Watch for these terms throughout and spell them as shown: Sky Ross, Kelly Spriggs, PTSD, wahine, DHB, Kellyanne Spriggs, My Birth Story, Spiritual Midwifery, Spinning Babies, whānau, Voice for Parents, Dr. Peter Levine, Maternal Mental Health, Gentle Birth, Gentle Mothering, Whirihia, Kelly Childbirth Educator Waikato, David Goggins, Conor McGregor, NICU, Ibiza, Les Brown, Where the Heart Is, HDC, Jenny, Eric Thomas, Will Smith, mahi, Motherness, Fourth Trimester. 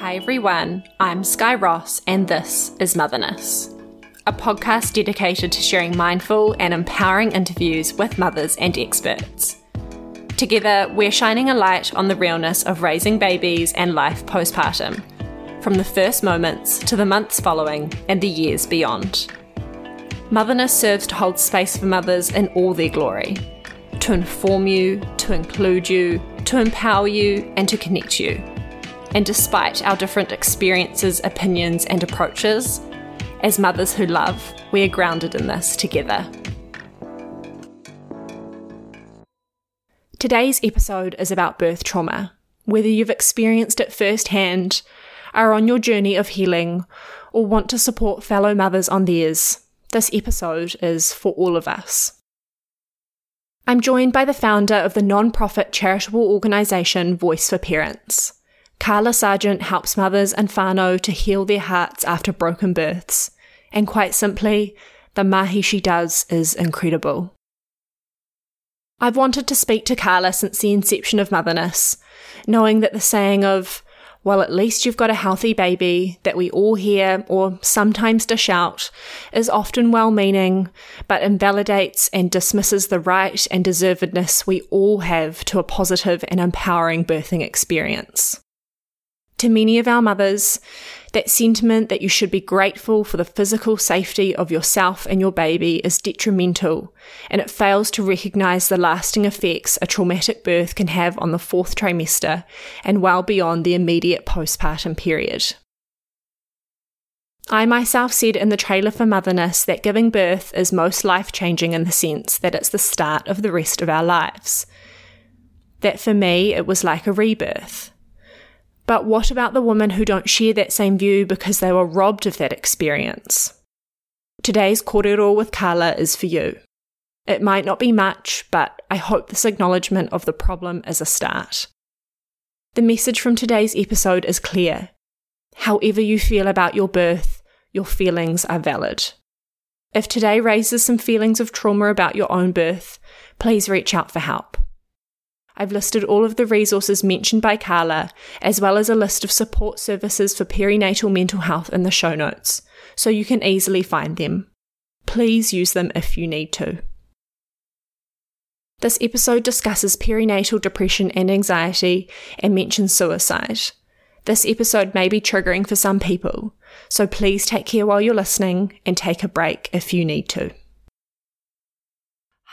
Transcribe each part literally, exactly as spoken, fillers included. Hi everyone, I'm Sky Ross and this is Motherness, a podcast dedicated to sharing mindful and empowering interviews with mothers and experts. Together, we're shining a light on the realness of raising babies and life postpartum, from the first moments to the months following and the years beyond. Motherness serves to hold space for mothers in all their glory, to inform you, to include you, to empower you, and to connect you. And despite our different experiences, opinions, and approaches, as mothers who love, we are grounded in this together. Today's episode is about birth trauma, whether you've experienced it firsthand, are on your journey of healing, or want to support fellow mothers on theirs. This episode is for all of us. I'm joined by the founder of the non-profit charitable organisation Voice for Parents. Carla Sargent helps mothers and whānau to heal their hearts after broken births, and quite simply, the mahi she does is incredible. I've wanted to speak to Carla since the inception of Motherness, knowing that the saying of, well, at least you've got a healthy baby, that we all hear or sometimes dish out, is often well-meaning, but invalidates and dismisses the right and deservedness we all have to a positive and empowering birthing experience. To many of our mothers, that sentiment that you should be grateful for the physical safety of yourself and your baby is detrimental, and it fails to recognise the lasting effects a traumatic birth can have on the fourth trimester and well beyond the immediate postpartum period. I myself said in the trailer for Motherness that giving birth is most life-changing in the sense that it's the start of the rest of our lives. That for me, it was like a rebirth. But what about the women who don't share that same view because they were robbed of that experience? Today's kōrero with Carla is for you. It might not be much, but I hope this acknowledgement of the problem is a start. The message from today's episode is clear. However you feel about your birth, your feelings are valid. If today raises some feelings of trauma about your own birth, please reach out for help. I've listed all of the resources mentioned by Carla, as well as a list of support services for perinatal mental health in the show notes, so you can easily find them. Please use them if you need to. This episode discusses perinatal depression and anxiety, and mentions suicide. This episode may be triggering for some people, so please take care while you're listening, and take a break if you need to.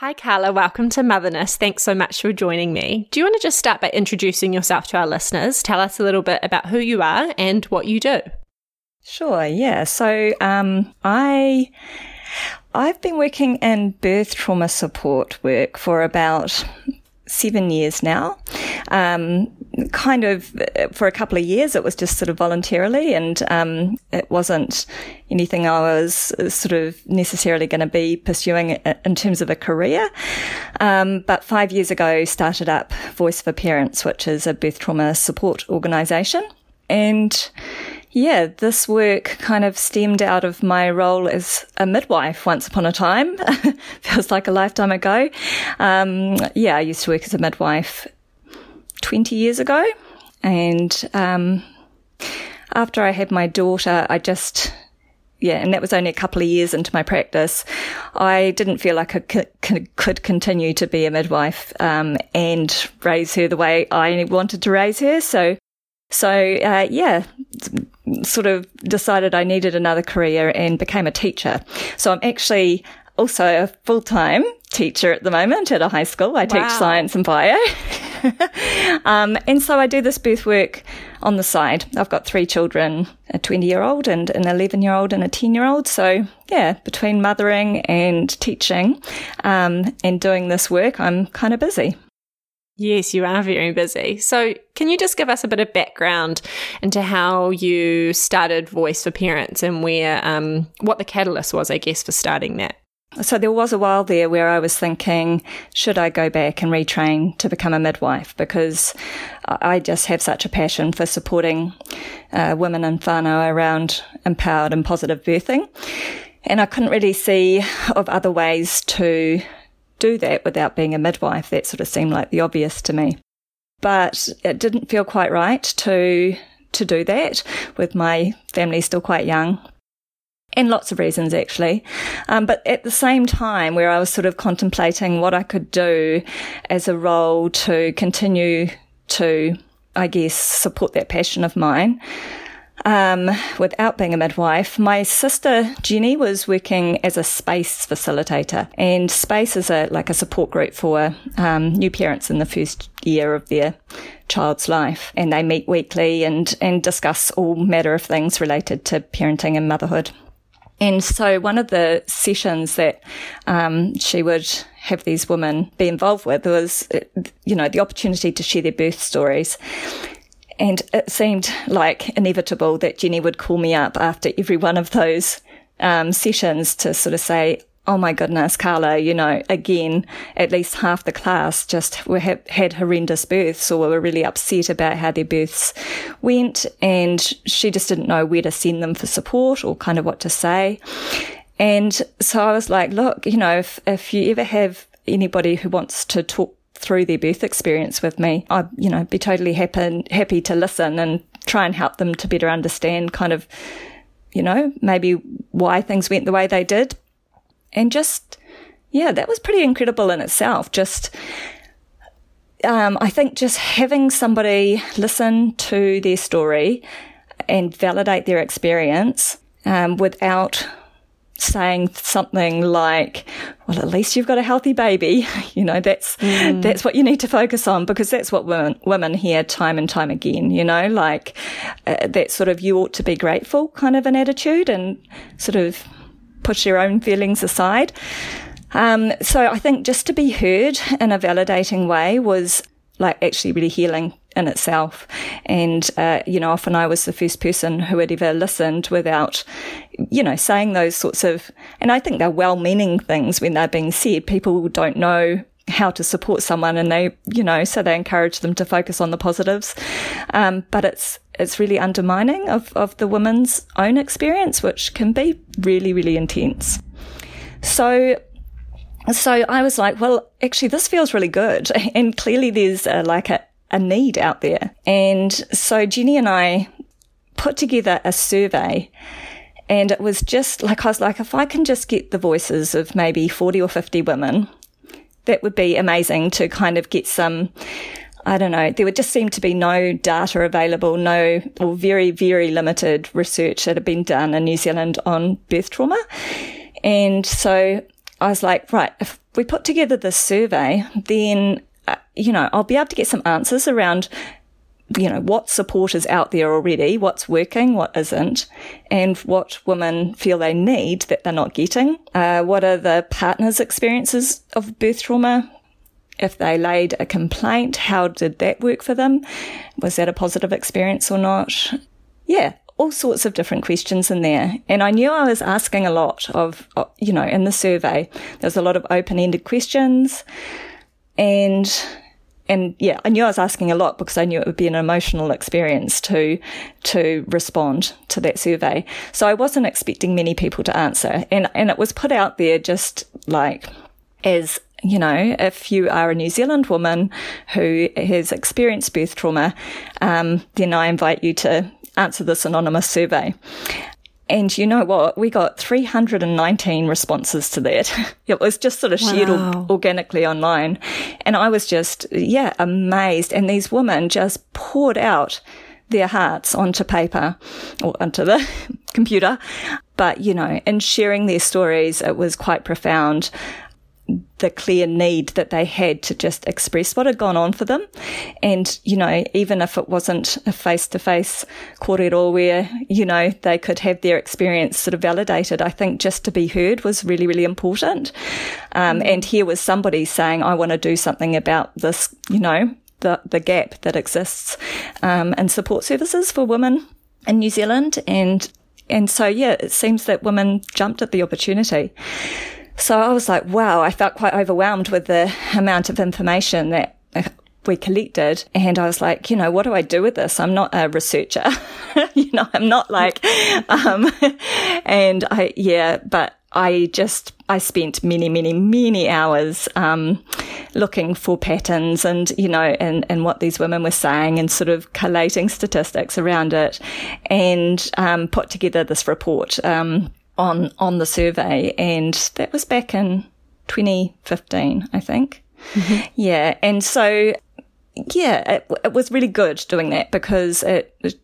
Hi Carla, welcome to Motherness. Thanks so much for joining me. Do you want to just start by introducing yourself to our listeners? Tell us a little bit about who you are and what you do. Sure, yeah. So um, I, I've been working in birth trauma support work for about seven years now. Um, kind of for a couple of years, it was just sort of voluntarily, and um, it wasn't anything I was sort of necessarily going to be pursuing in terms of a career. Um, but five years ago, started up Voice for Parents, which is a birth trauma support organisation. And yeah, this work kind of stemmed out of my role as a midwife once upon a time. Feels like a lifetime ago. Um, yeah, I used to work as a midwife twenty years ago. And um, after I had my daughter, I just, yeah, and that was only a couple of years into my practice, I didn't feel like I could, could continue to be a midwife um, and raise her the way I wanted to raise her. So, so uh, yeah, sort of decided I needed another career and became a teacher. So I'm actually also a full-time teacher at the moment at a high school. I wow. teach science and bio. um, and so I do this birth work on the side. I've got three children, a twenty-year-old and an eleven-year-old and a ten-year-old. So, yeah, between mothering and teaching um, and doing this work, I'm kind of busy. Yes, you are very busy. So can you just give us a bit of background into how you started Voice for Parents and where um, what the catalyst was, I guess, for starting that? So there was a while there where I was thinking, should I go back and retrain to become a midwife? Because I just have such a passion for supporting uh, women and whānau around empowered and positive birthing. And I couldn't really see of other ways to do that without being a midwife. That sort of seemed like the obvious to me. But it didn't feel quite right to to do that, with my family still quite young. And lots of reasons, actually. Um, but at the same time, where I was sort of contemplating what I could do as a role to continue to, I guess, support that passion of mine, um, without being a midwife, my sister Jenny was working as a space facilitator. And space is a, like a support group for um, new parents in the first year of their child's life, and they meet weekly and, and discuss all matter of things related to parenting and motherhood. And so one of the sessions that um, she would have these women be involved with was, you know, the opportunity to share their birth stories. And it seemed like inevitable that Jenny would call me up after every one of those um, sessions to sort of say, oh my goodness, Carla, you know, again, at least half the class just were ha- had horrendous births or were really upset about how their births went, and she just didn't know where to send them for support or kind of what to say. And so I was like, look, you know, if, if you ever have anybody who wants to talk through their birth experience with me, I'd, you know, be totally happy, happy to listen and try and help them to better understand kind of, you know, maybe why things went the way they did. And just, yeah, that was pretty incredible in itself. Just, um, I think just having somebody listen to their story and validate their experience, um, without saying something like, well, at least you've got a healthy baby. You know, that's, mm. that's what you need to focus on, because that's what women, women hear time and time again, you know, like uh, that sort of you ought to be grateful kind of an attitude, and sort of push your own feelings aside. Um, so I think just to be heard in a validating way was like actually really healing in itself. And, uh, you know, often I was the first person who had ever listened without, you know, saying those sorts of, and I think they're well-meaning things when they're being said. People don't know how to support someone, and they, you know, so they encourage them to focus on the positives. Um, but it's, it's really undermining of, of the woman's own experience, which can be really, really intense. So, so I was like, well, actually this feels really good. And clearly there's a, like a, a need out there. And so Jenny and I put together a survey. And it was just like, I was like, if I can just get the voices of maybe forty or fifty women, that would be amazing to kind of get some, I don't know, there would just seem to be no data available, no, or very, very limited research that had been done in New Zealand on birth trauma. And so I was like, right, if we put together this survey, then, uh, you know, I'll be able to get some answers around, you know, what support is out there already, what's working, what isn't, and what women feel they need that they're not getting. Uh, what are the partners' experiences of birth trauma? If they laid a complaint, how did that work for them? Was that a positive experience or not? Yeah, all sorts of different questions in there. And I knew I was asking a lot of, you know, in the survey, there's a lot of open-ended questions, and And yeah, I knew I was asking a lot because I knew it would be an emotional experience to, to respond to that survey. So I wasn't expecting many people to answer. And, and it was put out there just like as, you know, if you are a New Zealand woman who has experienced birth trauma, um, then I invite you to answer this anonymous survey. And you know what? We got three hundred nineteen responses to that. It was just sort of shared wow. or- organically online. And I was just, yeah, amazed. And these women just poured out their hearts onto paper or onto the computer. But, you know, in sharing their stories, it was quite profound, the clear need that they had to just express what had gone on for them. And, you know, even if it wasn't a face-to-face kōrero where, you know, they could have their experience sort of validated, I think just to be heard was really, really important. Um, and here was somebody saying, I want to do something about this, you know, the, the gap that exists um, in support services for women in New Zealand. And, and so, yeah, it seems that women jumped at the opportunity. So I was like, wow, I felt quite overwhelmed with the amount of information that we collected. And I was like, you know, what do I do with this? I'm not a researcher. You know, I'm not like, um, and I, yeah, but I just, I spent many, many, many hours um, looking for patterns and, you know, and, and what these women were saying and sort of collating statistics around it, and um, put together this report um, on, on the survey. And that was back in twenty fifteen, I think. Mm-hmm. Yeah. And so, yeah, it, it was really good doing that, because it, it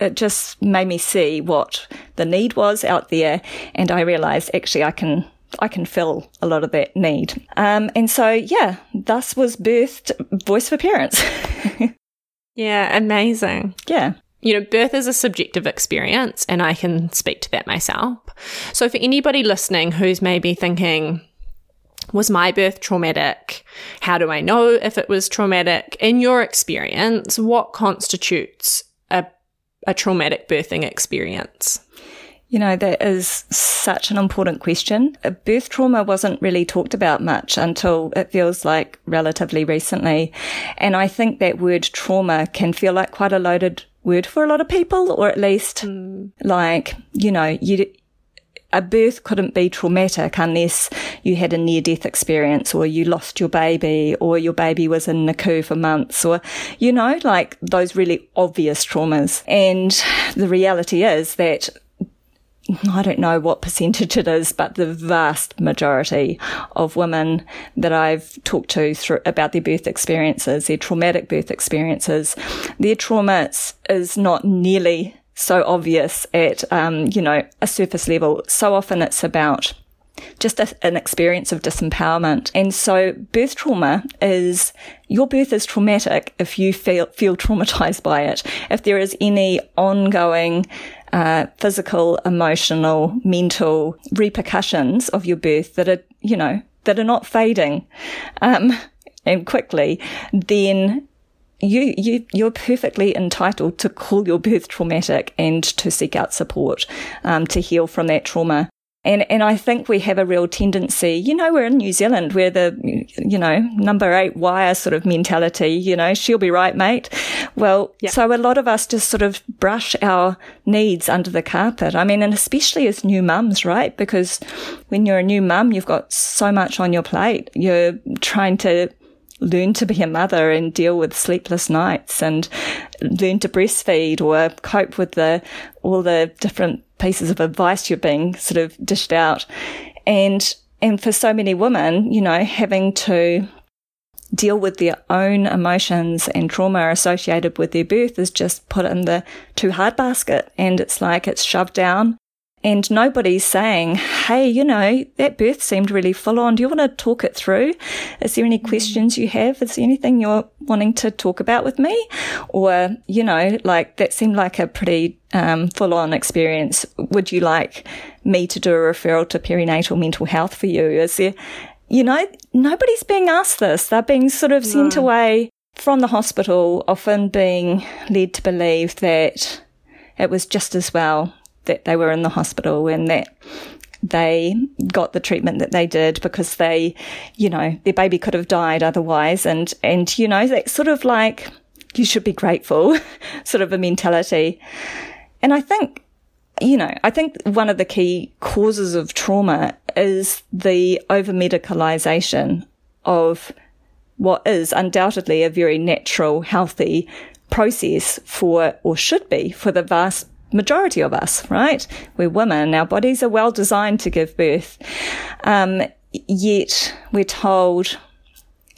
It just made me see what the need was out there, and I realised actually I can I can fill a lot of that need. Um, and so yeah, thus was birthed Voice for Parents. Yeah, amazing. Yeah. You know, birth is a subjective experience, and I can speak to that myself. So for anybody listening who's maybe thinking, was my birth traumatic? How do I know if it was traumatic? In your experience, what constitutes a a traumatic birthing experience? You know, that is such an important question. Birth trauma wasn't really talked about much until it feels like relatively recently. And I think that word trauma can feel like quite a loaded word for a lot of people, or at least mm. like, you know, you, a birth couldn't be traumatic unless you had a near-death experience, or you lost your baby, or your baby was in N I C U for months, or, you know, like those really obvious traumas. And the reality is that I don't know what percentage it is, but the vast majority of women that I've talked to through, about their birth experiences, their traumatic birth experiences, their trauma is not nearly so obvious at, um, you know, a surface level. So often it's about just a, an experience of disempowerment. And so birth trauma is, your birth is traumatic if you feel, feel traumatized by it. If there is any ongoing uh, physical, emotional, mental repercussions of your birth that are, you know, that are not fading um, and quickly, then You, you, you're perfectly entitled to call your birth traumatic and to seek out support, um, to heal from that trauma. And, and I think we have a real tendency, you know, we're in New Zealand, we're the, you know, number eight wire sort of mentality, you know, she'll be right, mate. Well, yeah. So a lot of us just sort of brush our needs under the carpet. I mean, and especially as new mums, right? Because when you're a new mum, you've got so much on your plate. You're trying to learn to be a mother and deal with sleepless nights and learn to breastfeed or cope with the all the different pieces of advice you're being sort of dished out. And and for so many women, you know, having to deal with their own emotions and trauma associated with their birth is just put in the too hard basket, and it's like it's shoved down. And nobody's saying, hey, you know, that birth seemed really full on. Do you want to talk it through? Is there any questions you have? Is there anything you're wanting to talk about with me? Or, you know, like that seemed like a pretty um, full on experience. Would you like me to do a referral to perinatal mental health for you? Is there, you know, nobody's being asked this. They're being sort of sent no. away from the hospital, often being led to believe that it was just as well that they were in the hospital and that they got the treatment that they did, because they, you know, their baby could have died otherwise. And, and, you know, that sort of like, you should be grateful sort of a mentality. And I think, you know, I think one of the key causes of trauma is the over-medicalisation of what is undoubtedly a very natural, healthy process for, or should be, for the vast majority of us, right? We're women. Our bodies are well designed to give birth. Um, yet we're told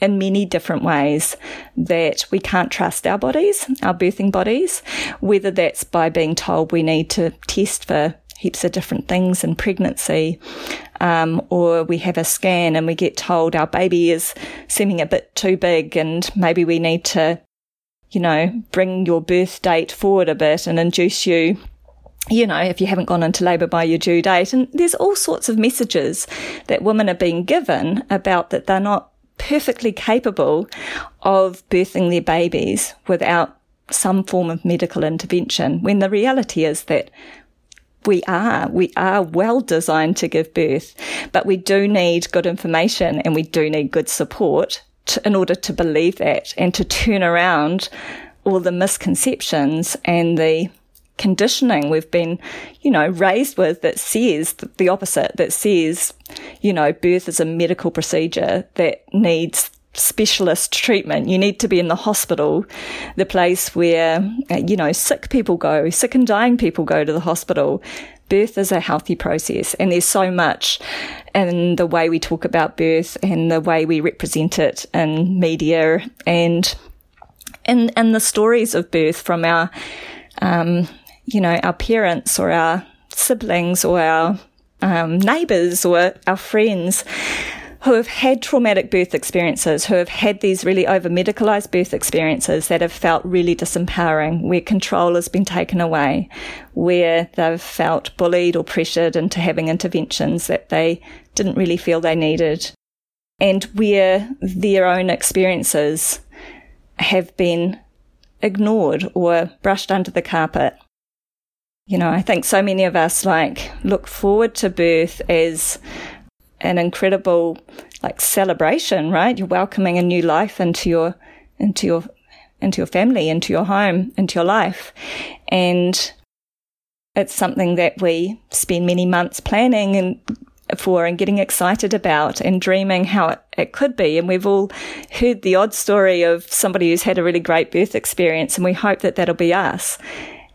in many different ways that we can't trust our bodies, our birthing bodies, whether that's by being told we need to test for heaps of different things in pregnancy, um, or we have a scan and we get told our baby is seeming a bit too big and maybe we need to, you know, bring your birth date forward a bit and induce you, you know, if you haven't gone into labour by your due date. And there's all sorts of messages that women are being given about that they're not perfectly capable of birthing their babies without some form of medical intervention, when the reality is that we are. We are well designed to give birth, but we do need good information and we do need good support To, in order to believe that and to turn around all the misconceptions and the conditioning we've been, you know, raised with that says the opposite, that says, you know, birth is a medical procedure that needs specialist treatment. You need to be in the hospital, the place where, you know, sick people go, sick and dying people go to the hospital. Birth is a healthy process, and there's so much in the way we talk about birth and the way we represent it in media and in, in the stories of birth from our, um, you know, our parents or our siblings or our um, neighbours or our friends who have had traumatic birth experiences, who have had these really over-medicalised birth experiences that have felt really disempowering, where control has been taken away, where they've felt bullied or pressured into having interventions that they didn't really feel they needed, and where their own experiences have been ignored or brushed under the carpet. You know, I think so many of us, like, look forward to birth as an incredible, like, celebration, right? You're welcoming a new life into your, into your, into your family, into your home, into your life. And it's something that we spend many months planning and for and getting excited about and dreaming how it, it could be. And we've all heard the odd story of somebody who's had a really great birth experience, and we hope that that'll be us.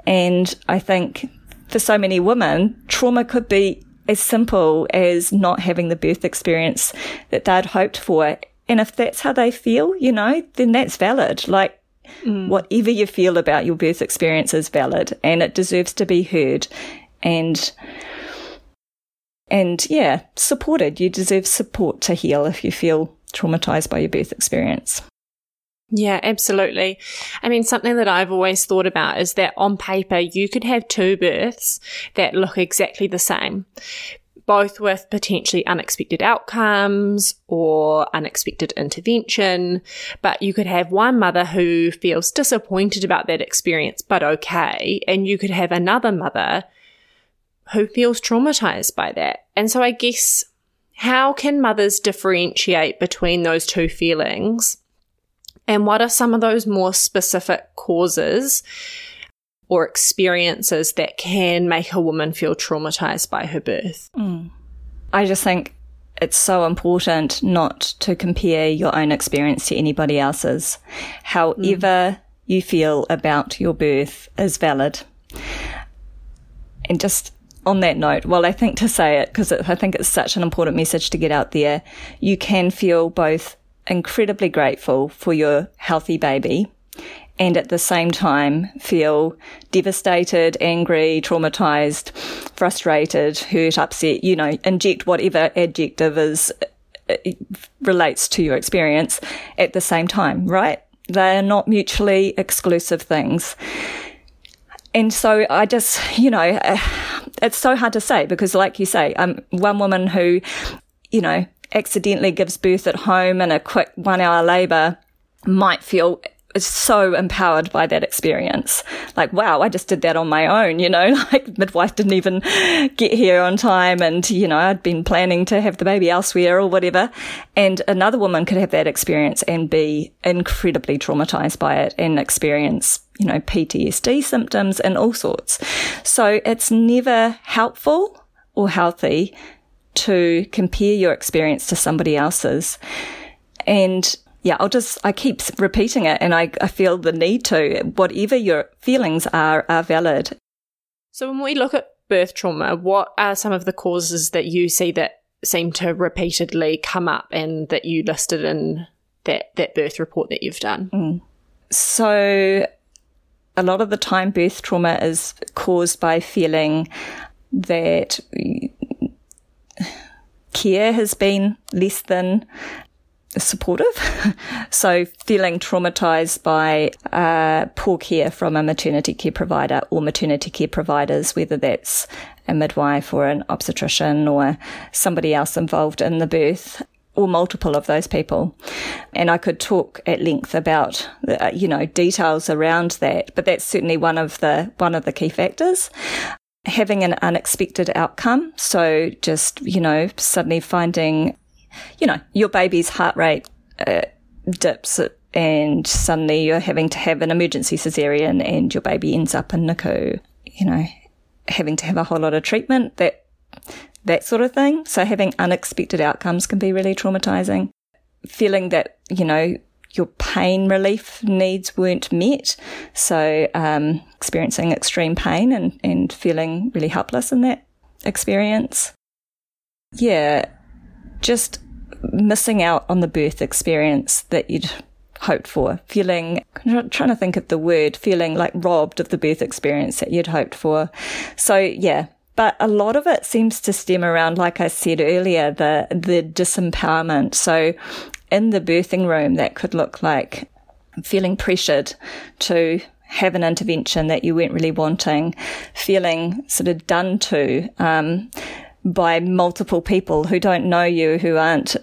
And I think for so many women, trauma could be as simple as not having the birth experience that they'd hoped for. And if that's how they feel, you know, then that's valid. Like, mm. whatever you feel about your birth experience is valid, and it deserves to be heard and, and yeah, supported. You deserve support to heal if you feel traumatized by your birth experience. Yeah, absolutely. I mean, something that I've always thought about is that on paper, you could have two births that look exactly the same, both with potentially unexpected outcomes or unexpected intervention, but you could have one mother who feels disappointed about that experience, but okay, and you could have another mother who feels traumatized by that. And so I guess, how can mothers differentiate between those two feelings? And what are some of those more specific causes or experiences that can make a woman feel traumatized by her birth? Mm. I just think it's so important not to compare your own experience to anybody else's. However mm. you feel about your birth is valid. And just on that note, well, I think to say it, because I think it's such an important message to get out there, you can feel both incredibly grateful for your healthy baby and at the same time feel devastated, angry, traumatized, frustrated, hurt, upset, you know, inject whatever adjective is relates to your experience at the same time, right? They are not mutually exclusive things. And so I just, you know, it's so hard to say because, like you say, um, one woman who, you know, accidentally gives birth at home in a quick one-hour labour might feel so empowered by that experience. Like, wow, I just did that on my own, you know, like midwife didn't even get here on time and, you know, I'd been planning to have the baby elsewhere or whatever. And another woman could have that experience and be incredibly traumatised by it and experience, you know, P T S D symptoms and all sorts. So it's never helpful or healthy to compare your experience to somebody else's. And yeah, I'll just, I keep repeating it and I, I feel the need to. Whatever your feelings are, are valid. So when we look at birth trauma, what are some of the causes that you see that seem to repeatedly come up and that you listed in that, that birth report that you've done? Mm. So a lot of the time birth trauma is caused by feeling that care has been less than supportive. So feeling traumatized by uh, poor care from a maternity care provider or maternity care providers, whether that's a midwife or an obstetrician or somebody else involved in the birth or multiple of those people. And I could talk at length about, uh, you know, details around that, but that's certainly one of the, one of the key factors. Having an unexpected outcome, so just, you know, suddenly finding, you know, your baby's heart rate uh, dips and suddenly you're having to have an emergency cesarean and your baby ends up in NICU. you know, having to have a whole lot of treatment, that that sort of thing. So having unexpected outcomes can be really traumatizing. Feeling that, you know, your pain relief needs weren't met. So um, experiencing extreme pain and, and feeling really helpless in that experience. Yeah, just missing out on the birth experience that you'd hoped for. Feeling, I'm trying to think of the word, feeling like robbed of the birth experience that you'd hoped for. So yeah, but a lot of it seems to stem around, like I said earlier, the the disempowerment. So in the birthing room, that could look like feeling pressured to have an intervention that you weren't really wanting, feeling sort of done to um, by multiple people who don't know you, who aren't,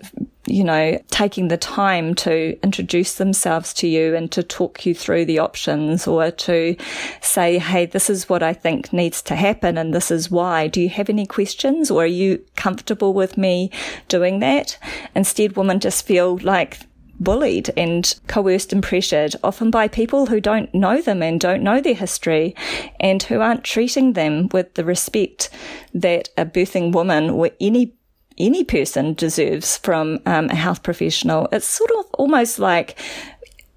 you know, taking the time to introduce themselves to you and to talk you through the options, or to say, hey, this is what I think needs to happen and this is why. Do you have any questions, or are you comfortable with me doing that? Instead, women just feel like bullied and coerced and pressured, often by people who don't know them and don't know their history, and who aren't treating them with the respect that a birthing woman or any any person deserves from um, a health professional. It's sort of almost like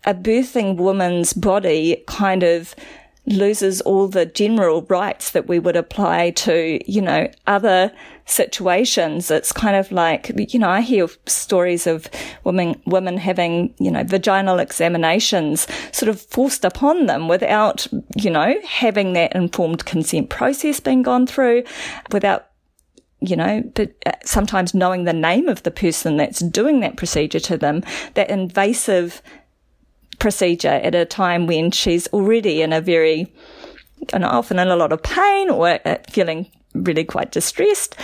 a birthing woman's body kind of loses all the general rights that we would apply to, you know, other situations. It's kind of like, you know, I hear stories of women women having, you know, vaginal examinations sort of forced upon them without, you know, having that informed consent process being gone through, without, you know, but sometimes knowing the name of the person that's doing that procedure to them, that invasive procedure at a time when she's already in a very, and often in a lot of pain, or feeling really quite distressed.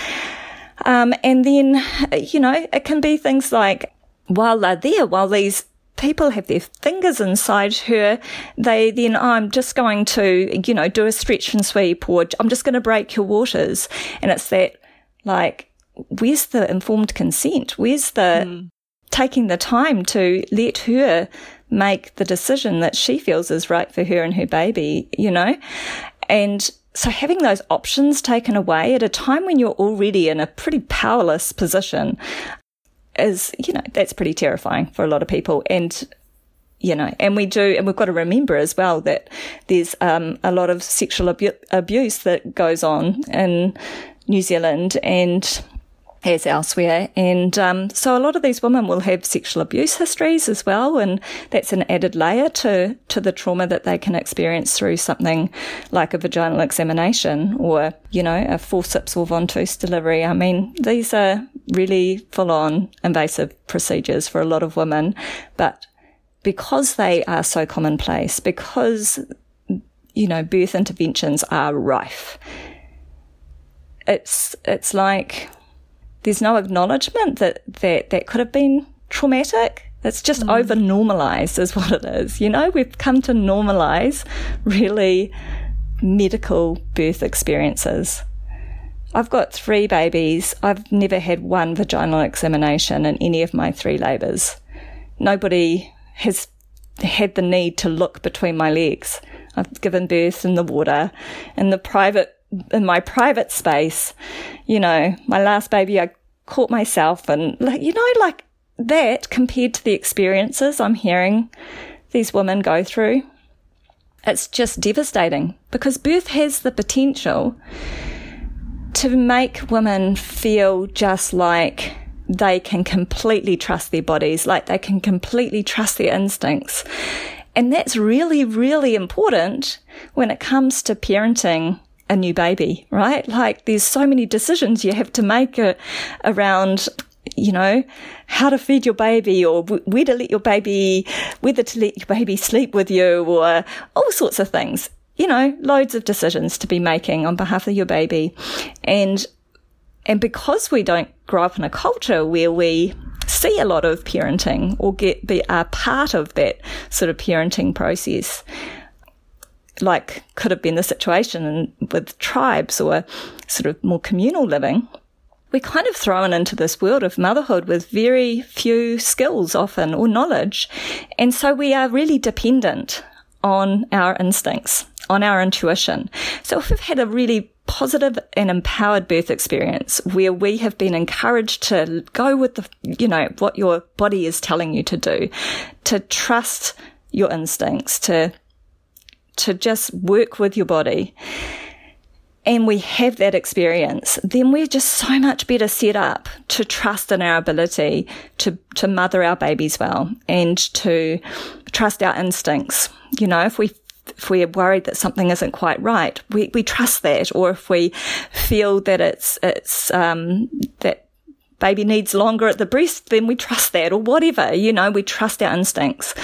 Um, and then, you know, it can be things like, while they're there, while these people have their fingers inside her, they then, oh, I'm just going to, you know, do a stretch and sweep, or I'm just going to break your waters. And it's that, like, where's the informed consent? Where's the mm. taking the time to let her make the decision that she feels is right for her and her baby, you know? And so having those options taken away at a time when you're already in a pretty powerless position is, you know, that's pretty terrifying for a lot of people. And, you know, and we do, and we've got to remember as well that there's um, a lot of sexual abu- abuse that goes on in New Zealand and as elsewhere. And um, so a lot of these women will have sexual abuse histories as well, and that's an added layer to, to the trauma that they can experience through something like a vaginal examination, or, you know, a forceps or ventouse delivery. I mean, these are really full-on invasive procedures for a lot of women, but because they are so commonplace, because, you know, birth interventions are rife, it's it's like there's no acknowledgement that, that that could have been traumatic. It's just mm. over-normalised is what it is. You know, we've come to normalise really medical birth experiences. I've got three babies. I've never had one vaginal examination in any of my three labours. Nobody has had the need to look between my legs. I've given birth in the water, in the private in my private space. You know, my last baby, I caught myself, and, like, you know, like that compared to the experiences I'm hearing these women go through, it's just devastating, because birth has the potential to make women feel just like they can completely trust their bodies, like they can completely trust their instincts. And that's really, really important when it comes to parenting a new baby, right? Like, there's so many decisions you have to make uh, around, you know, how to feed your baby, or w- where to let your baby, whether to let your baby sleep with you, or all sorts of things, you know, loads of decisions to be making on behalf of your baby. And, and because we don't grow up in a culture where we see a lot of parenting, or get, be a part of that sort of parenting process, like could have been the situation with tribes or sort of more communal living, we're kind of thrown into this world of motherhood with very few skills often, or knowledge. And so we are really dependent on our instincts, on our intuition. So if we've had a really positive and empowered birth experience where we have been encouraged to go with the, you know, what your body is telling you to do, to trust your instincts, to to just work with your body, and we have that experience, then we're just so much better set up to trust in our ability to to mother our babies well and to trust our instincts. You know, if we if we're worried that something isn't quite right, we, we trust that. Or if we feel that it's, it's, um, that baby needs longer at the breast, then we trust that, or whatever, you know, we trust our instincts.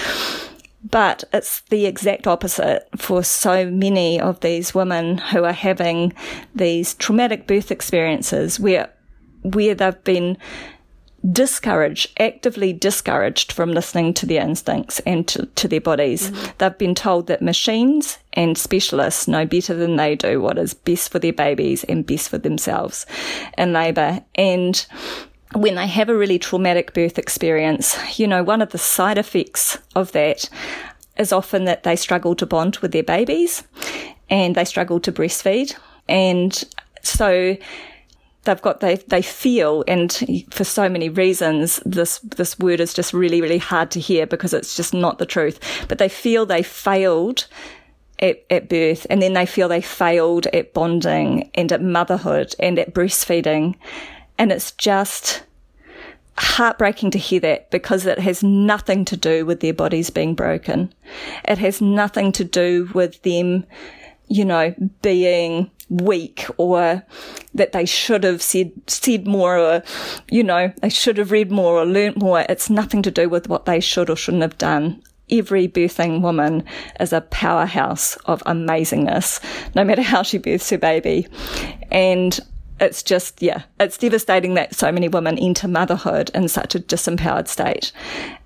But it's the exact opposite for so many of these women who are having these traumatic birth experiences where, where they've been discouraged, actively discouraged from listening to their instincts and to, to their bodies. Mm-hmm. They've been told that machines and specialists know better than they do what is best for their babies and best for themselves in labour. And when they have a really traumatic birth experience, you know, one of the side effects of that is often that they struggle to bond with their babies and they struggle to breastfeed. And so They've got, they, they feel, and for so many reasons, this, this word is just really, really hard to hear because it's just not the truth, but they feel they failed at, at birth, and then they feel they failed at bonding and at motherhood and at breastfeeding. And it's just heartbreaking to hear that, because it has nothing to do with their bodies being broken. It has nothing to do with them, you know, being weak, or that they should have said said more, or, you know, they should have read more or learnt more. It's nothing to do with what they should or shouldn't have done. Every birthing woman is a powerhouse of amazingness, no matter how she births her baby. And it's just, yeah, it's devastating that so many women enter motherhood in such a disempowered state,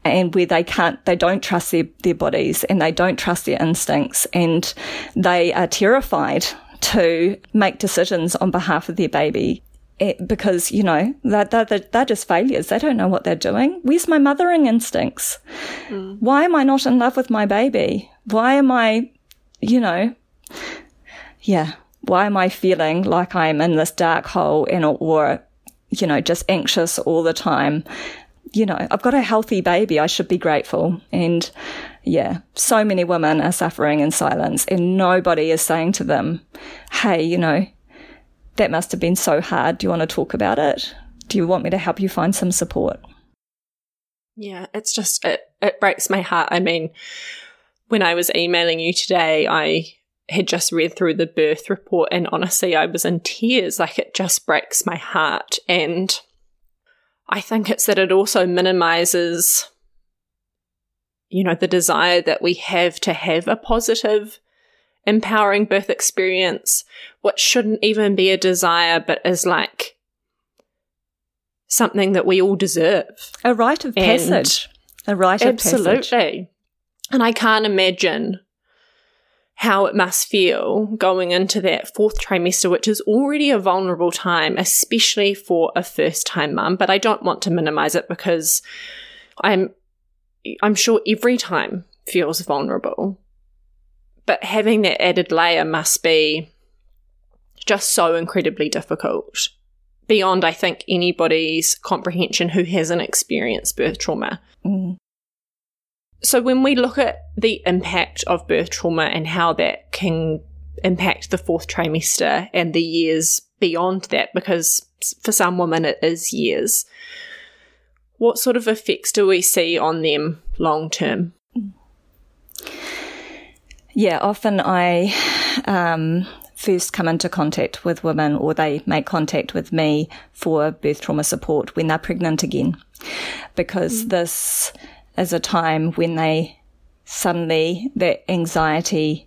and where they can't, they don't trust their, their bodies, and they don't trust their instincts, and they are terrified to make decisions on behalf of their baby, because, you know, they're, they're, they're just failures. They don't know what they're doing. Where's my mothering instincts? Mm. Why am I not in love with my baby? Why am I, you know, yeah, why am I feeling like I'm in this dark hole and or, you know, just anxious all the time? You know, I've got a healthy baby. I should be grateful. And yeah, so many women are suffering in silence, and nobody is saying to them, hey, you know, that must have been so hard. Do you want to talk about it? Do you want me to help you find some support? Yeah, it's just, it, it breaks my heart. I mean, when I was emailing you today, I had just read through the birth report, and honestly, I was in tears. Like, it just breaks my heart. And I think it's that it also minimises, you know, the desire that we have to have a positive, empowering birth experience, what shouldn't even be a desire, but is like something that we all deserve. A rite of passage. And a rite of absolutely. passage. Absolutely. And I can't imagine how it must feel going into that fourth trimester, which is already a vulnerable time, especially for a first-time mum. But I don't want to minimise it, because I'm I'm sure every time feels vulnerable. But having that added layer must be just so incredibly difficult, beyond, I think, anybody's comprehension who hasn't experienced birth trauma. Mm. So when we look at the impact of birth trauma and how that can impact the fourth trimester and the years beyond that, because for some women it is years, what sort of effects do we see on them long term? Yeah, often I um, first come into contact with women, or they make contact with me for birth trauma support when they're pregnant again, because mm. this is a time when they suddenly, that anxiety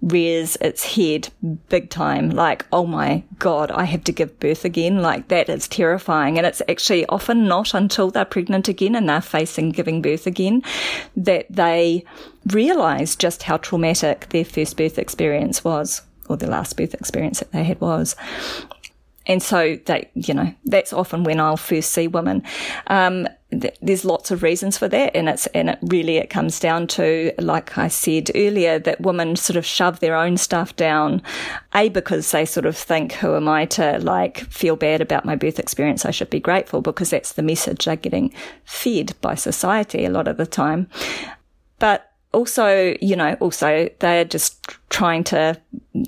rears its head big time, like, oh my God, I have to give birth again. Like, that is terrifying. And it's actually often not until they're pregnant again and they're facing giving birth again that they realise just how traumatic their first birth experience was, or the last birth experience that they had was. And so they, you know, that's often when I'll first see women. Um, th- there's lots of reasons for that, and it's and it really it comes down to, like I said earlier, that women sort of shove their own stuff down, a because they sort of think, who am I to like feel bad about my birth experience? I should be grateful, because that's the message they're getting fed by society a lot of the time. But also, you know, also they're just trying to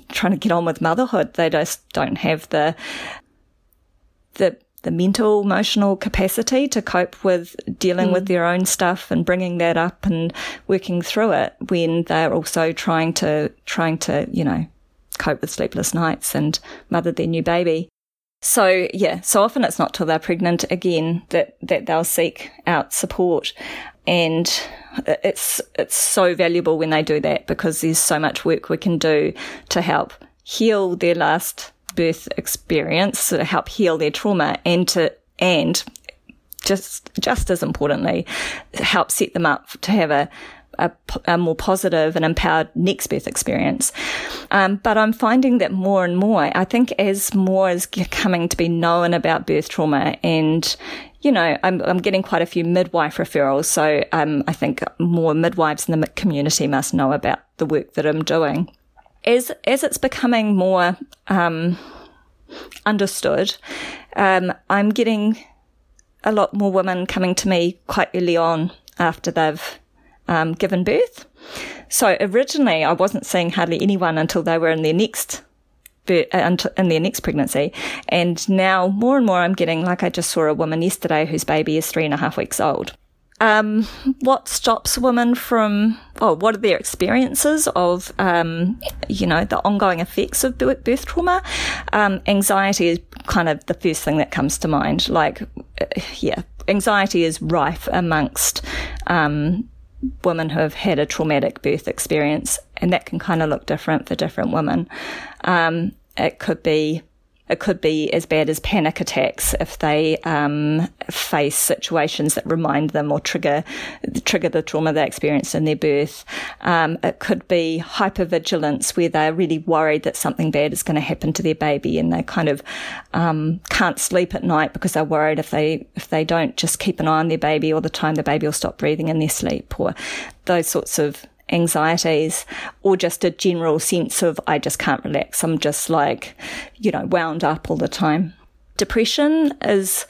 trying to get on with motherhood. They just don't have the the the mental, emotional capacity to cope with dealing mm. with their own stuff and bringing that up and working through it, when they're also trying to trying to, you know, cope with sleepless nights and mother their new baby. So yeah, so often it's not till they're pregnant again that that they'll seek out support. And it's it's so valuable when they do that, because there's so much work we can do to help heal their last birth experience, to help heal their trauma, and to and just just as importantly, help set them up to have a a, a more positive and empowered next birth experience. Um, but I'm finding that more and more, I think as more is coming to be known about birth trauma, and you know, I'm, I'm getting quite a few midwife referrals, so um, I think more midwives in the community must know about the work that I'm doing. As as it's becoming more um, understood, um, I'm getting a lot more women coming to me quite early on after they've um, given birth. So originally, I wasn't seeing hardly anyone until they were in their next. in their next pregnancy. And now more and more I'm getting, like I just saw a woman yesterday whose baby is three and a half weeks old. Um, what stops women from, oh, what are their experiences of, um, you know, the ongoing effects of birth trauma? Um, anxiety is kind of the first thing that comes to mind. Like, yeah, anxiety is rife amongst um women who have had a traumatic birth experience, and that can kind of look different for different women. Um, it could be it could be as bad as panic attacks if they um, face situations that remind them or trigger trigger the trauma they experienced in their birth. Um, it could be hypervigilance, where they're really worried that something bad is going to happen to their baby, and they kind of um, can't sleep at night because they're worried if they if they don't just keep an eye on their baby all the time, the baby will stop breathing in their sleep, or those sorts of anxieties, or just a general sense of, I just can't relax. I'm just like, you know, wound up all the time. Depression is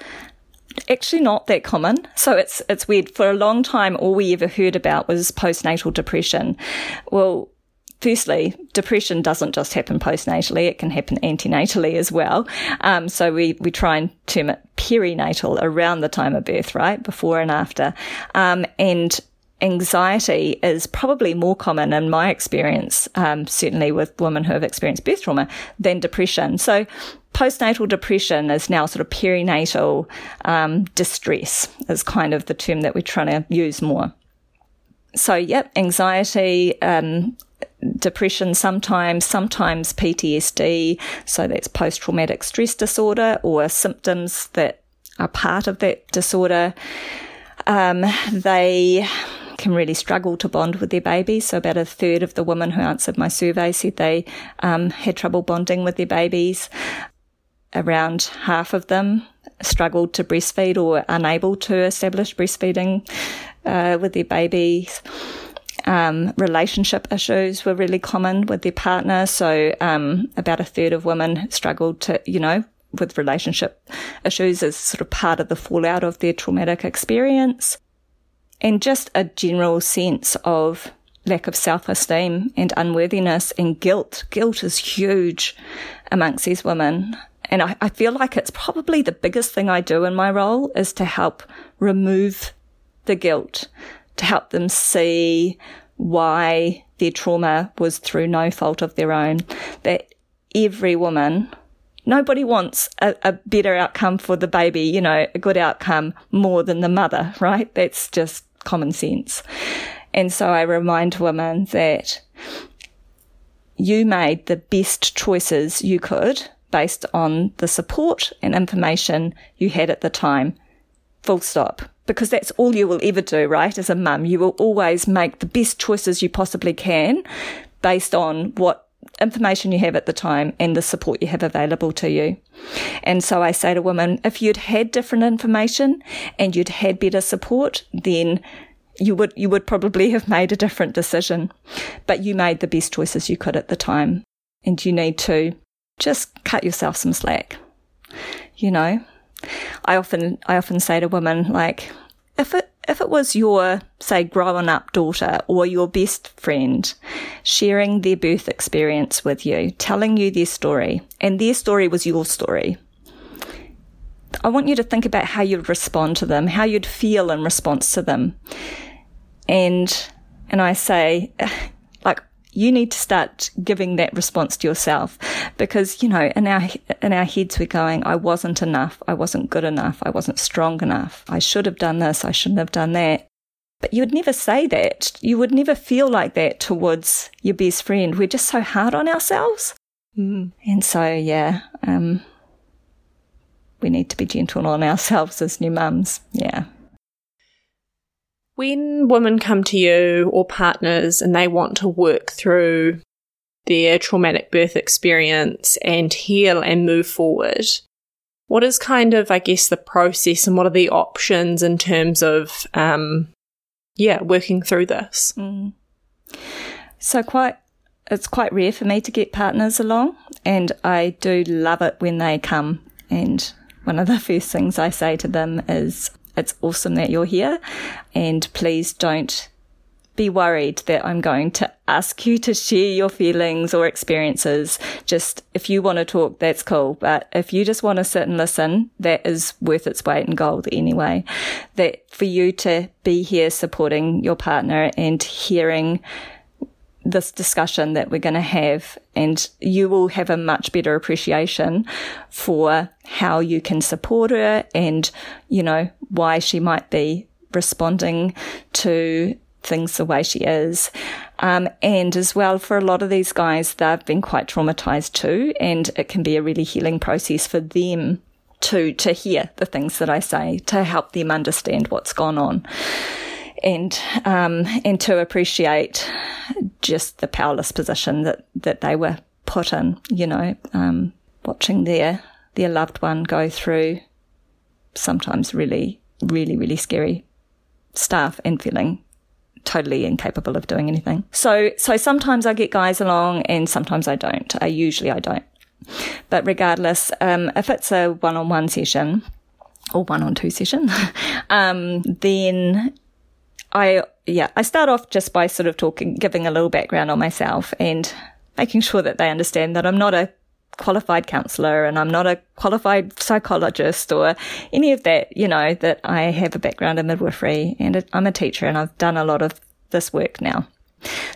actually not that common. So it's it's weird. For a long time, all we ever heard about was postnatal depression. Well, firstly, depression doesn't just happen postnatally. It can happen antenatally as well. Um, so we, we try and term it perinatal, around the time of birth, right? Before and after. Um, and anxiety is probably more common in my experience, um, certainly with women who have experienced birth trauma, than depression. So postnatal depression is now sort of perinatal um, distress is kind of the term that we're trying to use more. So, yep, anxiety, um, depression sometimes, sometimes P T S D, so that's post-traumatic stress disorder, or symptoms that are part of that disorder. Um, they... can really struggle to bond with their babies. So about a third of the women who answered my survey said they um, had trouble bonding with their babies. Around half of them struggled to breastfeed or were unable to establish breastfeeding uh, with their babies. Um, relationship issues were really common with their partner. So um, about a third of women struggled to, you know, with relationship issues as sort of part of the fallout of their traumatic experience. And just a general sense of lack of self-esteem and unworthiness and guilt. Guilt is huge amongst these women. And I, I feel like it's probably the biggest thing I do in my role is to help remove the guilt, to help them see why their trauma was through no fault of their own, that every woman... Nobody wants a, a better outcome for the baby, you know, a good outcome more than the mother, right? That's just common sense. And so I remind women that you made the best choices you could based on the support and information you had at the time, full stop. Because that's all you will ever do, right? As a mum, you will always make the best choices you possibly can based on what information you have at the time and the support you have available to you. And so I say to women, if you'd had different information and you'd had better support, then you would you would probably have made a different decision. But you made the best choices you could at the time. And you need to just cut yourself some slack. You know, I often I often say to women, like, if it if it was your, say, grown up daughter or your best friend sharing their birth experience with you, telling you their story, and their story was your story, I want you to think about how you'd respond to them, how you'd feel in response to them. And and I say, like, you need to start giving that response to yourself, because, you know, in our in our heads we're going, I wasn't enough, I wasn't good enough, I wasn't strong enough, I should have done this, I shouldn't have done that. But you would never say that. You would never feel like that towards your best friend. We're just so hard on ourselves. Mm. And so, yeah, um, we need to be gentle on ourselves as new mums, yeah. When women come to you or partners and they want to work through their traumatic birth experience and heal and move forward, what is kind of, I guess, the process and what are the options in terms of, um, yeah, working through this? Mm. So quite, it's quite rare for me to get partners along, and I do love it when they come. And one of the first things I say to them is, it's awesome that you're here, and please don't be worried that I'm going to ask you to share your feelings or experiences. Just if you want to talk, that's cool. But if you just want to sit and listen, that is worth its weight in gold anyway. That for you to be here supporting your partner and hearing this discussion that we're going to have, and you will have a much better appreciation for how you can support her and, you know, why she might be responding to things the way she is. Um, and as well, for a lot of these guys, they've been quite traumatized too, and it can be a really healing process for them to, to hear the things that I say, to help them understand what's gone on. And um, and to appreciate just the powerless position that, that they were put in, you know, um, watching their their loved one go through sometimes really, really, really scary stuff and feeling totally incapable of doing anything. So so sometimes I get guys along and sometimes I don't. I usually I don't. But regardless, um, if it's a one-on-one session or one-on-two session, um, then I, yeah, I start off just by sort of talking, giving a little background on myself and making sure that they understand that I'm not a qualified counsellor and I'm not a qualified psychologist or any of that, you know, that I have a background in midwifery and I'm a teacher and I've done a lot of this work now.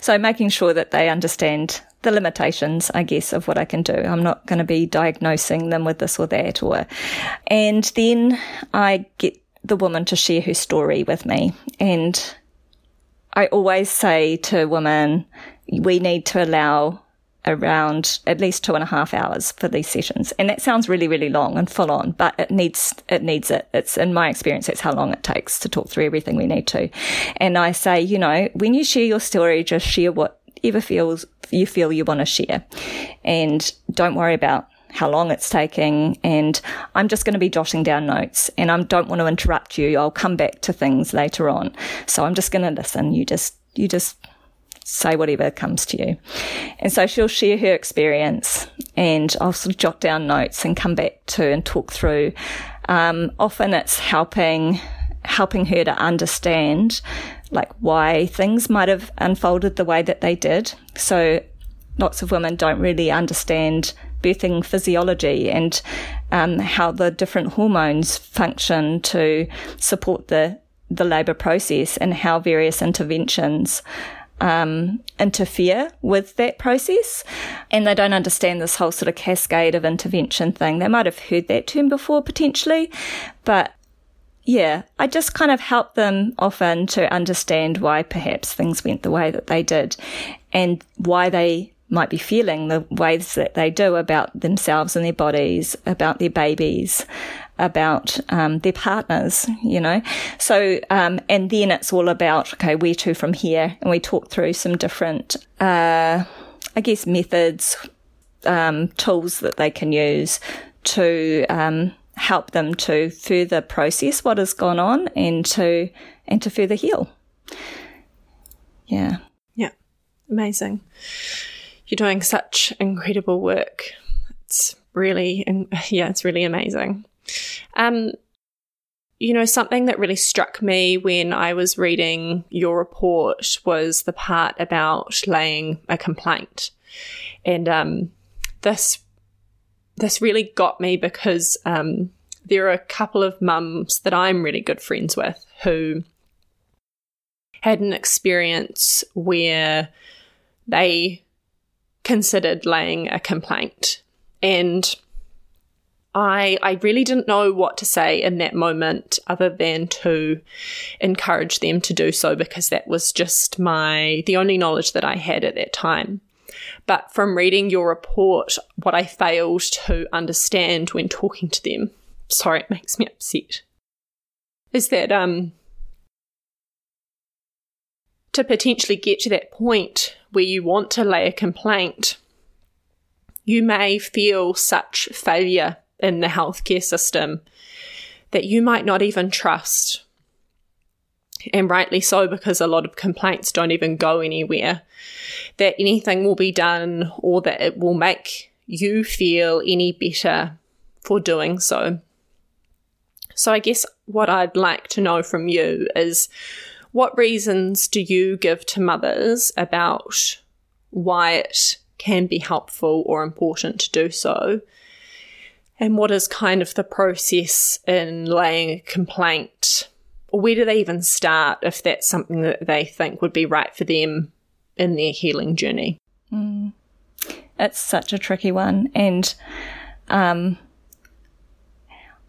So making sure that they understand the limitations, I guess, of what I can do. I'm not going to be diagnosing them with this or that, or, and then I get the woman to share her story with me. And I always say to women, we need to allow around at least two and a half hours for these sessions. And that sounds really, really long and full on, but it needs it needs it. It's, in my experience, that's how long it takes to talk through everything we need to. And I say, you know, when you share your story, just share whatever feels you feel you want to share. And don't worry about how long it's taking, and I'm just going to be jotting down notes, and I don't want to interrupt you. I'll come back to things later on. So I'm just going to listen. You just, you just say whatever comes to you. And so she'll share her experience and I'll sort of jot down notes and come back to and talk through. Um, often it's helping, helping her to understand like why things might have unfolded the way that they did. So lots of women don't really understand birthing physiology and um, how the different hormones function to support the, the labour process and how various interventions um, interfere with that process. And they don't understand this whole sort of cascade of intervention thing. They might have heard that term before potentially, but yeah, I just kind of help them often to understand why perhaps things went the way that they did and why they might be feeling the ways that they do about themselves and their bodies, about their babies, about um, their partners, you know. So, um, and then it's all about, okay, where to from here? And we talk through some different uh, I guess, methods, um, tools that they can use to um, help them to further process what has gone on and to and to further heal. Yeah. Yeah. Amazing. You're doing such incredible work. It's really, yeah, it's really amazing. Um, you know, something that really struck me when I was reading your report was the part about laying a complaint. And um, this this really got me because um, there are a couple of mums that I'm really good friends with who had an experience where they considered laying a complaint, and I I really didn't know what to say in that moment other than to encourage them to do so, because that was just my the only knowledge that I had at that time. But from reading your report, what I failed to understand when talking to them, sorry, it makes me upset, is that um to potentially get to that point where you want to lay a complaint, you may feel such failure in the healthcare system that you might not even trust. And rightly so, because a lot of complaints don't even go anywhere, that anything will be done or that it will make you feel any better for doing so. So I guess what I'd like to know from you is, what reasons do you give to mothers about why it can be helpful or important to do so? And what is kind of the process in laying a complaint? Or where do they even start if that's something that they think would be right for them in their healing journey? Mm. It's such a tricky one. And um,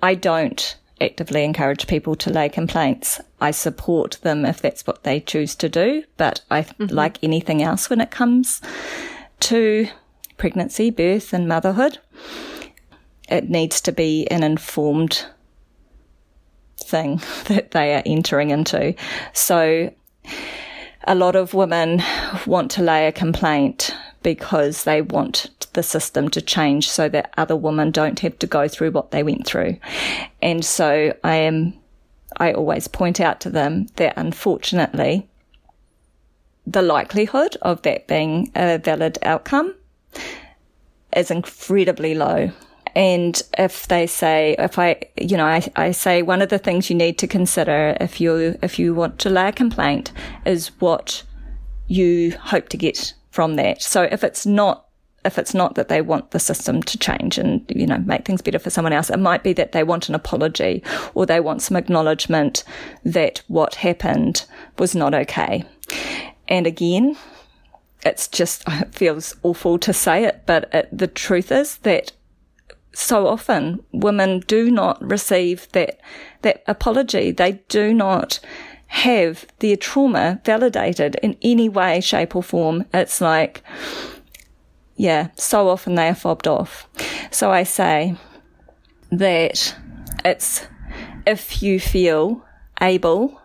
I don't actively encourage people to lay complaints. I support them if that's what they choose to do, but I mm-hmm. like anything else when it comes to pregnancy, birth and motherhood, it needs to be an informed thing that they are entering into. So a lot of women want to lay a complaint because they want the system to change so that other women don't have to go through what they went through. And so I am, I always point out to them that unfortunately the likelihood of that being a valid outcome is incredibly low. And if they say, if I, you know, I, I say one of the things you need to consider if you, if you want to lay a complaint is what you hope to get from that. So if it's not, if it's not that they want the system to change and, you know, make things better for someone else, it might be that they want an apology or they want some acknowledgement that what happened was not okay. And again, it's just, it feels awful to say it, but it, the truth is that so often women do not receive that, that apology. They do not have their trauma validated in any way, shape or form. It's like, yeah, so often they are fobbed off. So I say that it's, if you feel able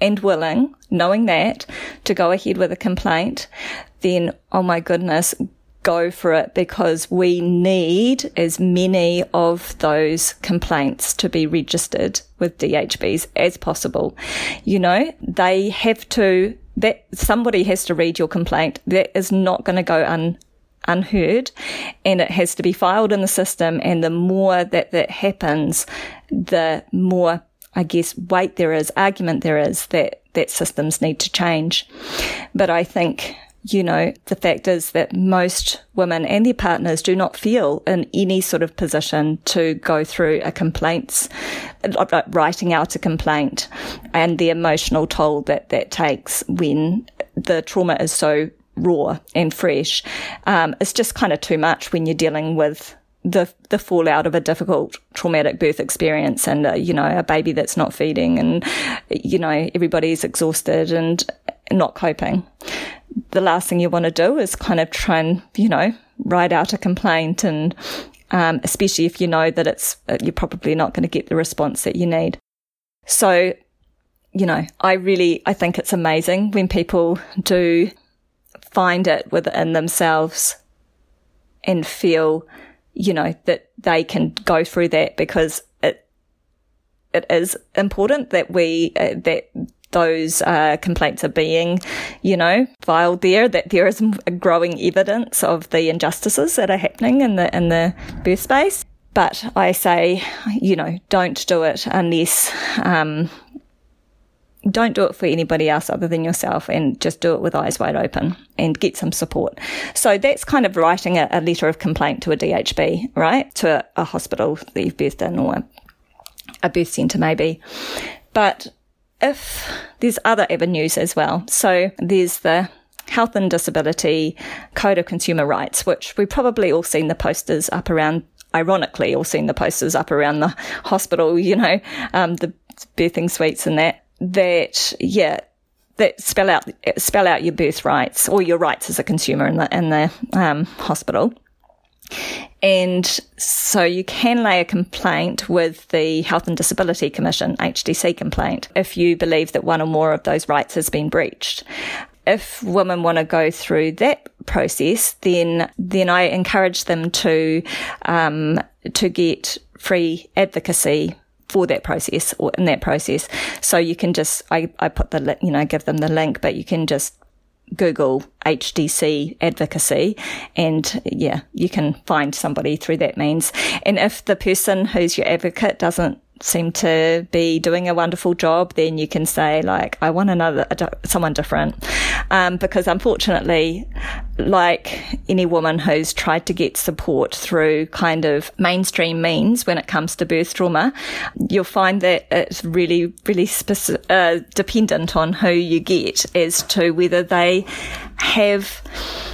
and willing, knowing that, to go ahead with a complaint, then, oh my goodness, go for it, because we need as many of those complaints to be registered with D H Bs as possible. You know, they have to, that somebody has to read your complaint. That is not going to go un, unheard, and it has to be filed in the system. And the more that that happens, the more, I guess, weight there is, argument there is that, that systems need to change. But I think, you know, the fact is that most women and their partners do not feel in any sort of position to go through a complaints, like writing out a complaint, and the emotional toll that that takes when the trauma is so raw and fresh. Um, it's just kind of too much when you're dealing with the the fallout of a difficult traumatic birth experience and, uh, you know, a baby that's not feeding and, you know, everybody's exhausted and not coping. The last thing you want to do is kind of try and, you know, write out a complaint, and um, especially if you know that it's you're probably not going to get the response that you need. So, you know, I really, I think it's amazing when people do find it within themselves and feel, you know, that they can go through that, because it it is important that we uh, that those uh, complaints are being, you know, filed there, that there is growing evidence of the injustices that are happening in the in the birth space. But I say, you know, don't do it unless, um, don't do it for anybody else other than yourself, and just do it with eyes wide open and get some support. So that's kind of writing a, a letter of complaint to a D H B, right? To a, a hospital that you've birthed in, or a birth centre maybe. But if there's other avenues as well. So there's the Health and Disability Code of Consumer Rights, which we've probably all seen the posters up around Ironically, all seen the posters up around the hospital, you know, um, the birthing suites and that, that, yeah, that spell out, spell out your birth rights, or your rights as a consumer in the, in the, um, hospital. And so you can lay a complaint with the Health and Disability Commission, H D C complaint, if you believe that one or more of those rights has been breached. If women want to go through that process, then then I encourage them to um, to get free advocacy for that process, or in that process. So you can just I, I put the you know give them the link, but you can just Google H D C advocacy, and yeah, you can find somebody through that means. And if the person who's your advocate doesn't seem to be doing a wonderful job, then you can say, like, I want another someone different, um, because unfortunately, like any woman who's tried to get support through kind of mainstream means when it comes to birth trauma, you'll find that it's really really speci- uh, dependent on who you get as to whether they have,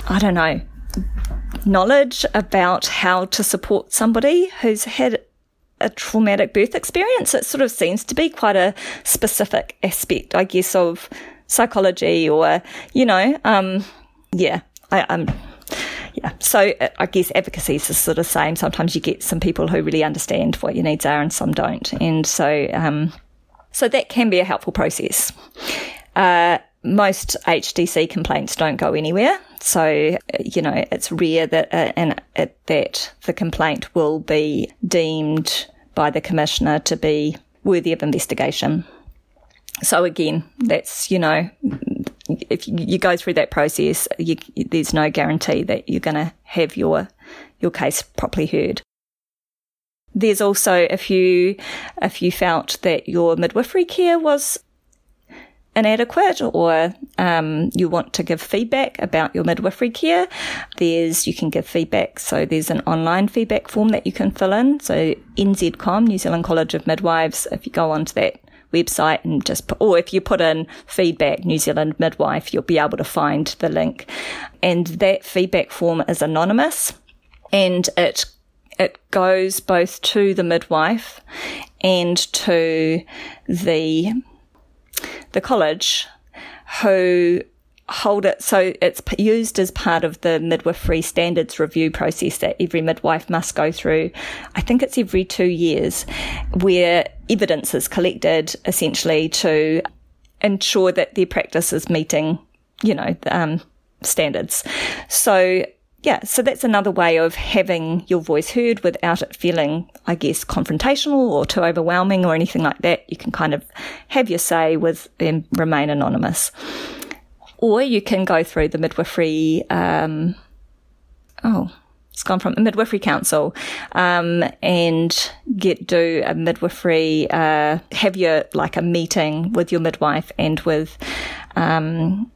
I don't know, knowledge about how to support somebody who's had a traumatic birth experience. It sort of seems to be quite a specific aspect, I guess, of psychology, or, you know, um, yeah, I, um, yeah. So I guess advocacy is the sort of same. Sometimes you get some people who really understand what your needs are, and some don't. And so, um, so that can be a helpful process. Uh, most H D C complaints don't go anywhere. So, you know, it's rare that uh, and uh, that the complaint will be deemed by the commissioner to be worthy of investigation. So again, that's, you know, if you go through that process, you, there's no guarantee that you're going to have your your case properly heard. There's also, if you if you felt that your midwifery care was inadequate, or um, you want to give feedback about your midwifery care, there's you can give feedback. So there's an online feedback form that you can fill in. So N Z C O M, New Zealand College of Midwives, if you go onto that website and just put, or if you put in feedback New Zealand midwife, you'll be able to find the link. And that feedback form is anonymous, and it it goes both to the midwife and to the the college who hold it. So it's used as part of the midwifery standards review process that every midwife must go through. I think it's every two years where evidence is collected essentially to ensure that their practice is meeting, you know, um, standards. So yeah, so that's another way of having your voice heard without it feeling, I guess, confrontational or too overwhelming or anything like that. You can kind of have your say with and remain anonymous. Or you can go through the midwifery, um, oh, it's gone from the midwifery council, um, and get, do a midwifery, uh, have your, like a meeting with your midwife and with, um,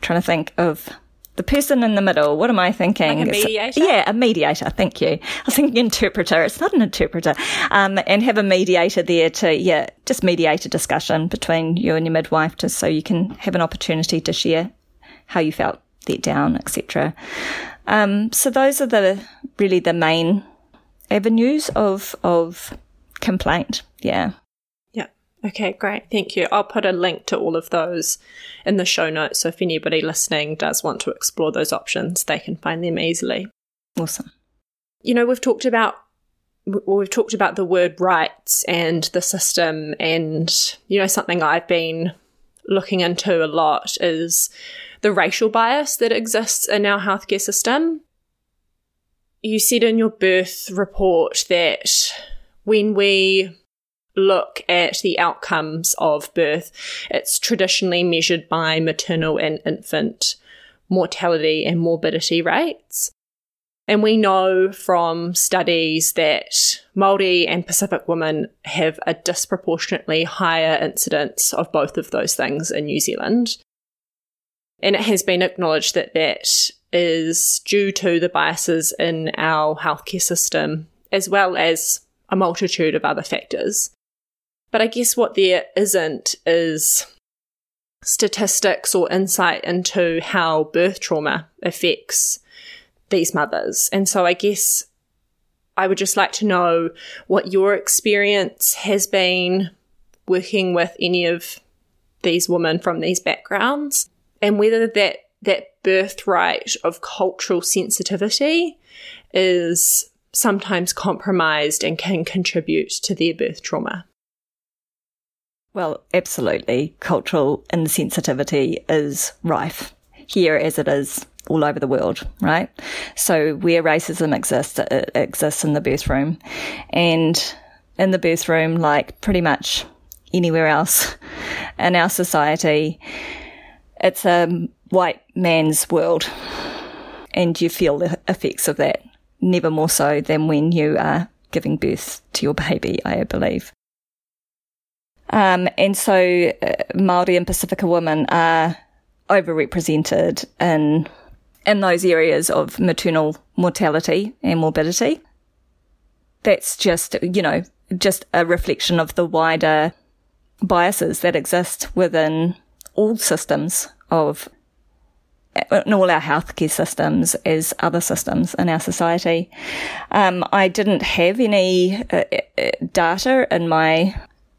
trying to think of, the person in the middle, what am I thinking? Like a mediator? Yeah, a mediator, thank you. I was thinking interpreter, it's not an interpreter. Um, and have a mediator there to, yeah, just mediate a discussion between you and your midwife, just so you can have an opportunity to share how you felt, let down, et cetera. Um, so those are the really the main avenues of of complaint, yeah. Okay, great. Thank you. I'll put a link to all of those in the show notes. So if anybody listening does want to explore those options, they can find them easily. Awesome. You know, we've talked about we've talked about the word rights and the system, and, you know, something I've been looking into a lot is the racial bias that exists in our healthcare system. You said in your birth report that when we look at the outcomes of birth, it's traditionally measured by maternal and infant mortality and morbidity rates. And we know from studies that Māori and Pacific women have a disproportionately higher incidence of both of those things in New Zealand. And it has been acknowledged that that is due to the biases in our healthcare system, as well as a multitude of other factors. But I guess what there isn't is statistics or insight into how birth trauma affects these mothers. And so I guess I would just like to know what your experience has been working with any of these women from these backgrounds, and whether that, that birthright of cultural sensitivity is sometimes compromised and can contribute to their birth trauma. Well, absolutely. Cultural insensitivity is rife here as it is all over the world, right? So where racism exists, it exists in the birth room. And in the birth room, like pretty much anywhere else in our society, it's a white man's world. And you feel the effects of that, never more so than when you are giving birth to your baby, I believe. Um, and so uh, Māori and Pacifica women are overrepresented in in those areas of maternal mortality and morbidity. That's just, you know, just a reflection of the wider biases that exist within all systems of, in all our healthcare systems as other systems in our society. Um, I didn't have any uh, data in my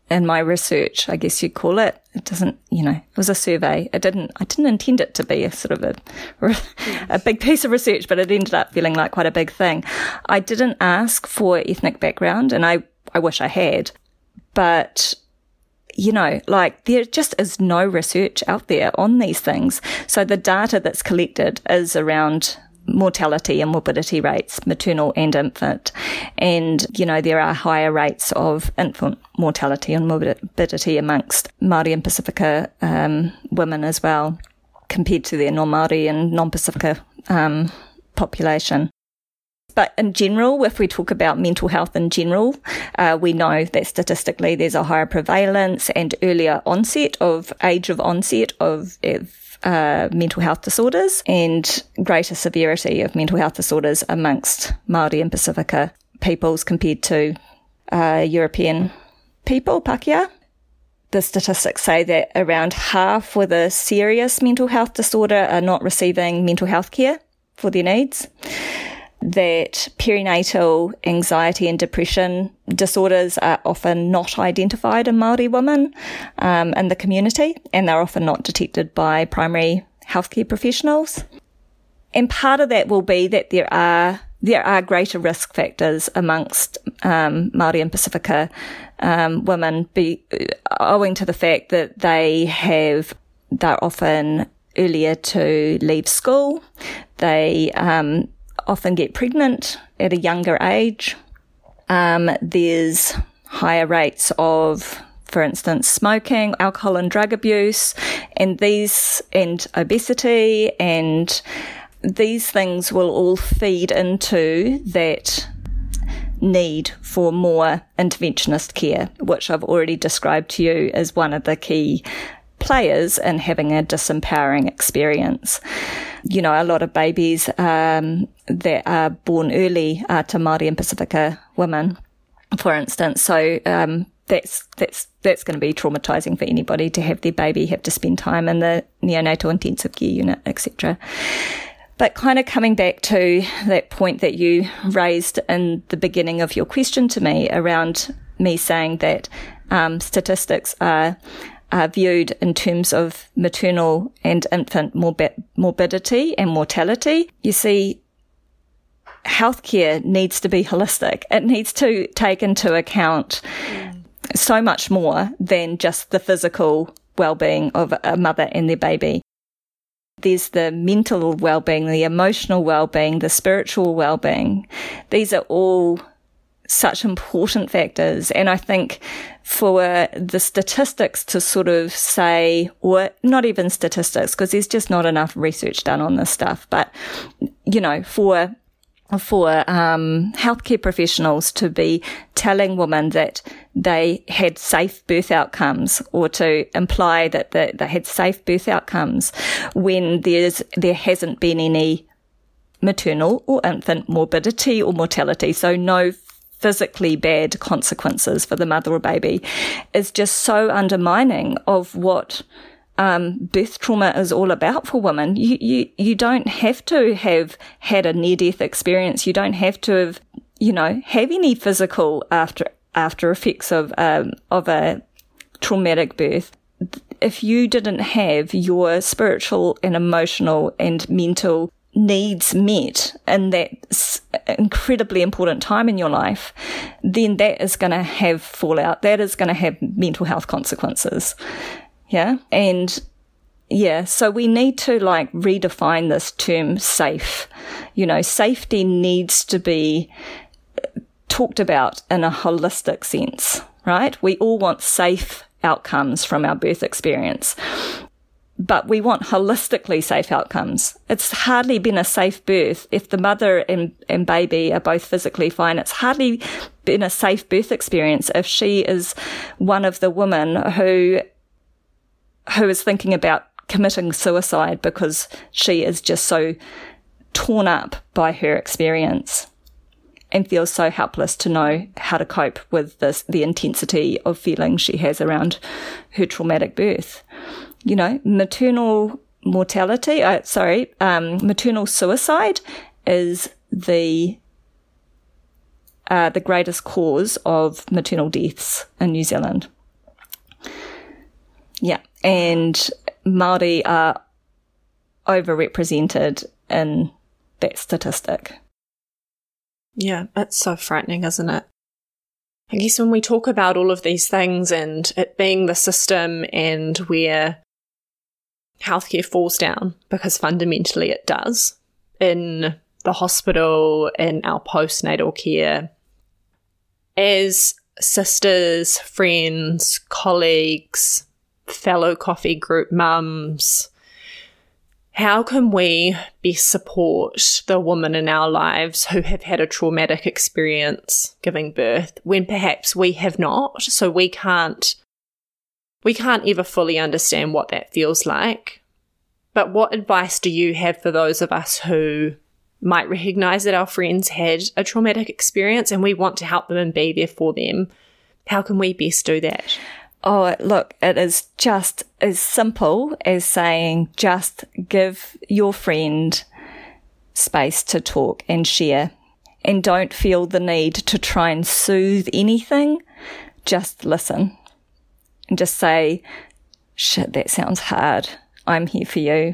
in my research, I guess you'd call it. It doesn't, you know, it was a survey. It didn't, I didn't intend it to be a sort of a, yes. a big piece of research, but it ended up feeling like quite a big thing. I didn't ask for ethnic background, and I, I wish I had. But, you know, like there just is no research out there on these things. So the data that's collected is around mortality and morbidity rates, maternal and infant. And, you know, there are higher rates of infant mortality and morbidity amongst Māori and Pacifica um, women as well, compared to their non-Māori and non-Pacifica um, population. But in general, if we talk about mental health in general, uh, we know that statistically there's a higher prevalence and earlier onset of age of onset of uh, mental health disorders and greater severity of mental health disorders amongst Māori and Pacifica peoples compared to uh, European people, Pākehā. The statistics say that around half with a serious mental health disorder are not receiving mental health care for their needs, that perinatal anxiety and depression disorders are often not identified in Māori women um, in the community, and they're often not detected by primary healthcare professionals. And part of that will be that there are there are greater risk factors amongst um, Māori and Pacifica um, women be, owing to the fact that they have, they're often earlier to leave school, they um often get pregnant at a younger age. Um, there's higher rates of, for instance, smoking, alcohol and drug abuse, and these, and obesity, and these things will all feed into that need for more interventionist care, which I've already described to you as one of the key players in having a disempowering experience. You know, a lot of babies um, that are born early are to Māori and Pacifica women, for instance. So um, that's that's that's going to be traumatising for anybody to have their baby have to spend time in the neonatal intensive care unit, et cetera. But kind of coming back to that point that you raised in the beginning of your question to me around me saying that um, statistics are are viewed in terms of maternal and infant morbi- morbidity and mortality. You see, healthcare needs to be holistic. It needs to take into account mm. so much more than just the physical well-being of a mother and their baby. There's the mental well-being, the emotional well-being, the spiritual well-being. These are all such important factors. And I think for the statistics to sort of say, or not even statistics, because there's just not enough research done on this stuff, but, you know, for for um healthcare professionals to be telling women that they had safe birth outcomes, or to imply that they, they had safe birth outcomes when there's there hasn't been any maternal or infant morbidity or mortality, so no physically bad consequences for the mother or baby, is just so undermining of what Um, birth trauma is all about for women. You, you, you don't have to have had a near-death experience. You don't have to have, you know, have any physical after, after effects of, um, of a traumatic birth. If you didn't have your spiritual and emotional and mental needs met in that incredibly important time in your life, then that is going to have fallout. That is going to have mental health consequences. Yeah. And yeah, so we need to like redefine this term safe. You know, safety needs to be talked about in a holistic sense, right? We all want safe outcomes from our birth experience, but we want holistically safe outcomes. It's hardly been a safe birth if the mother and, and baby are both physically fine. It's hardly been a safe birth experience if she is one of the women who who is thinking about committing suicide because she is just so torn up by her experience and feels so helpless to know how to cope with this, the intensity of feeling she has around her traumatic birth. You know, maternal mortality, uh, sorry, um, maternal suicide is the uh, the greatest cause of maternal deaths in New Zealand. Yeah, and Māori are overrepresented in that statistic. Yeah, it's so frightening, isn't it? I guess when we talk about all of these things and it being the system and where healthcare falls down, because fundamentally it does, in the hospital, in our postnatal care, as sisters, friends, colleagues, fellow coffee group mums, how can we best support the women in our lives who have had a traumatic experience giving birth when perhaps we have not? So we can't we can't ever fully understand what that feels like. But what advice do you have for those of us who might recognize that our friends had a traumatic experience and we want to help them and be there for them? How can we best do that? Oh, look, it is just as simple as saying just give your friend space to talk and share, and don't feel the need to try and soothe anything. Just listen and just say, shit, that sounds hard. I'm here for you.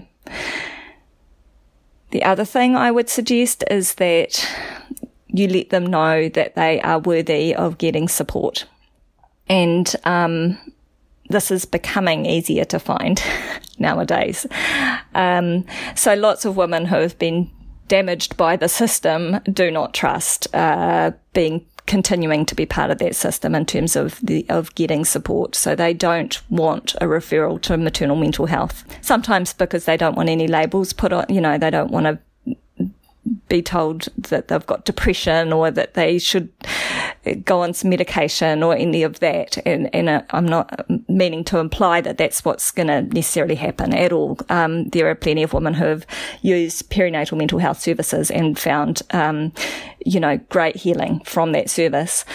The other thing I would suggest is that you let them know that they are worthy of getting support. And um, this is becoming easier to find nowadays. Um, so lots of women who have been damaged by the system do not trust uh, being continuing to be part of that system in terms of the of getting support. So they don't want a referral to maternal mental health, sometimes because they don't want any labels put on. You know, they don't want to be told that they've got depression or that they should go on some medication or any of that. And, and uh, I'm not meaning to imply that that's what's going to necessarily happen at all. Um, there are plenty of women who have used perinatal mental health services and found, um, you know, great healing from that service.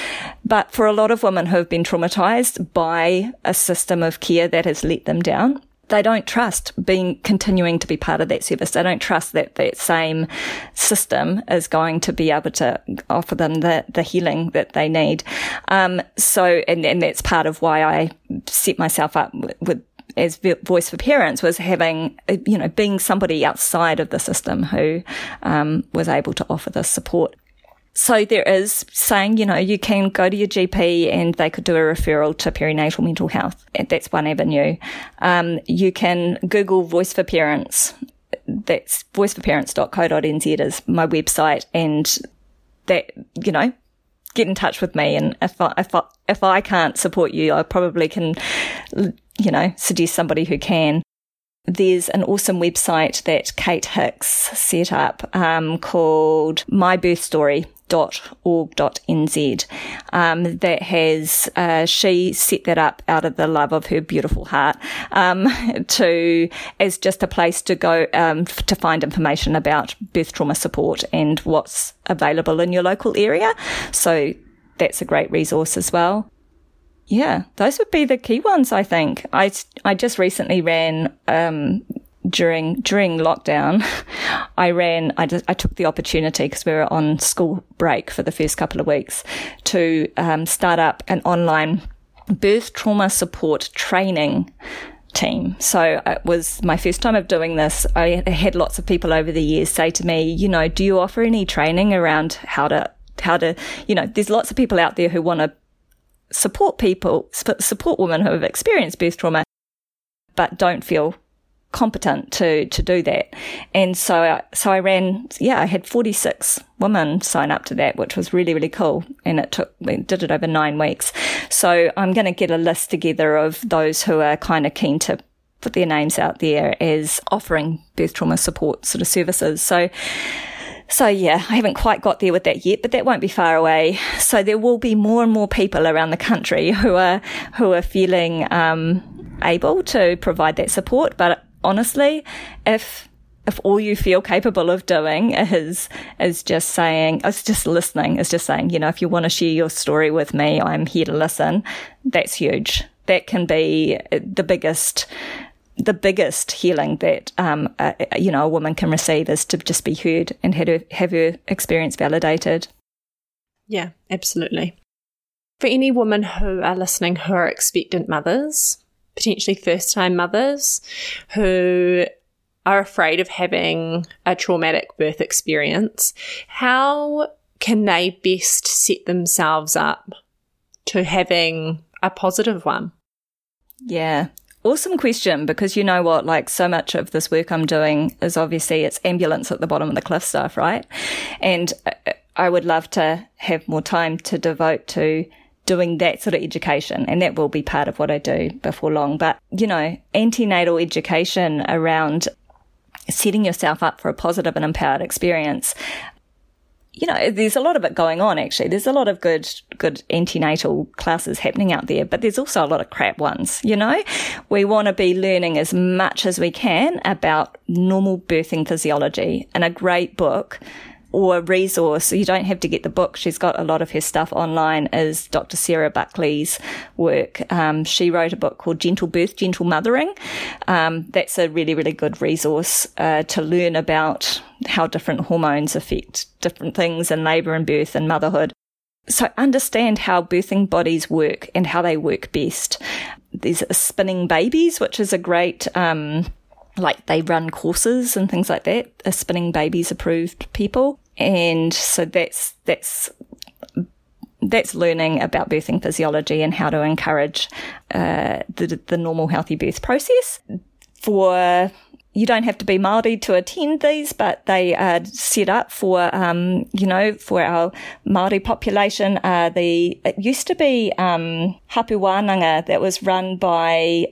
But for a lot of women who have been traumatized by a system of care that has let them down, they don't trust being continuing to be part of that service. They don't trust that that same system is going to be able to offer them the, the healing that they need. Um, so, and, and that's part of why I set myself up with, with as Voice for Parents, was having, you know, being somebody outside of the system who um, was able to offer this support. So there is saying, you know, you can go to your G P and they could do a referral to perinatal mental health. That's one avenue. Um, you can Google Voice for Parents that's voice for parents dot co dot n z is my website, and that, you know, get in touch with me. And if I, if I, if I can't support you, I probably can, you know, suggest somebody who can. There's an awesome website that Kate Hicks set up um, called My Birth Story. dot org dot n z um, that has uh, she set that up out of the love of her beautiful heart um, to as just a place to go um, f- to find information about birth trauma support and what's available in your local area. So that's a great resource as well. Yeah, those would be the key ones, I think. I, I just recently ran um, during during lockdown, I ran I, just, I took the opportunity, because we were on school break for the first couple of weeks, to um, start up an online birth trauma support training team. So it was my first time of doing this. I had lots of people over the years say to me, you know, do you offer any training around how to how to you know, there's lots of people out there who want to support people support women who have experienced birth trauma but don't feel competent to to do that. And so I, so I ran yeah I had forty-six women sign up to that, which was really, really cool, and it took we did it over nine weeks. So I'm going to get a list together of those who are kind of keen to put their names out there as offering birth trauma support sort of services. So So yeah, I haven't quite got there with that yet, but that won't be far away. So there will be more and more people around the country who are who are feeling um able to provide that support. But honestly, if if all you feel capable of doing is is just saying, is just listening, is just saying, you know, if you want to share your story with me, I'm here to listen. That's huge. That can be the biggest, the biggest healing that um a, you know a woman can receive, is to just be heard and have her, have her experience validated. Yeah, absolutely. For any women who are listening who are expectant mothers, potentially first-time mothers who are afraid of having a traumatic birth experience, how can they best set themselves up to having a positive one? Yeah, awesome question, because you know what, like so much of this work I'm doing is obviously it's ambulance at the bottom of the cliff stuff, right? And I would love to have more time to devote to doing that sort of education, and that will be part of what I do before long. But, you know, antenatal education around setting yourself up for a positive and empowered experience, you know, there's a lot of it going on, actually. There's a lot of good good antenatal classes happening out there, but there's also a lot of crap ones, you know. We want to be learning as much as we can about normal birthing physiology, and a great book or a resource, you don't have to get the book, she's got a lot of her stuff online, is Doctor Sarah Buckley's work. Um, she wrote a book called Gentle Birth, Gentle Mothering. Um, that's a really, really good resource uh, to learn about how different hormones affect different things in labour and birth and motherhood. So understand how birthing bodies work and how they work best. There's Spinning Babies, which is a great... Um, like they run courses and things like that, a Spinning Babies approved people. And so that's that's that's learning about birthing physiology and how to encourage uh, the, the normal healthy birth process. For you don't have to be Maori to attend these, but they are set up for um, you know, for our Maori population. Uh, the it used to be um, Hapu Wānanga, that was run by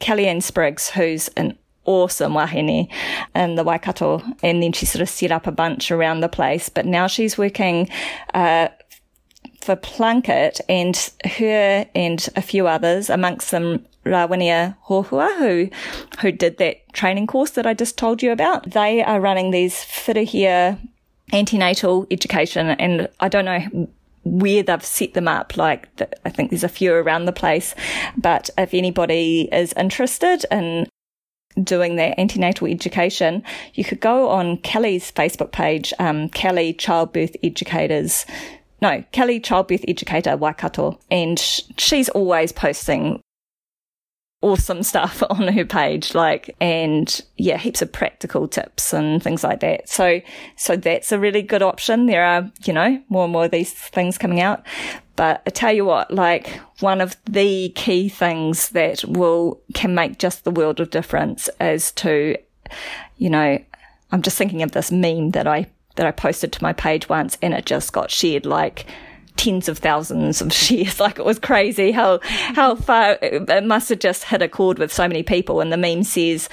Kellyanne Spriggs, who's an awesome wahine in the Waikato, and then she sort of set up a bunch around the place, but now she's working uh for Plunkett, and her and a few others, amongst them Rawinia Hohuahu, who, who did that training course that I just told you about. They are running these Whirihia antenatal education, and I don't know where they've set them up, like the, I think there's a few around the place, but if anybody is interested in doing their antenatal education, you could go on Kelly's Facebook page, um, Kelly Childbirth Educators, no, Kelly Childbirth Educator Waikato, and sh- she's always posting awesome stuff on her page, like, and yeah, heaps of practical tips and things like that. So, so that's a really good option. There are, you know, more and more of these things coming out. But I tell you what, like one of the key things that will can make just the world of difference is to you know, I'm just thinking of this meme that I that I posted to my page once, and it just got shared like tens of thousands of shares. Like, it was crazy how how far it must have just hit a chord with so many people. And the meme says,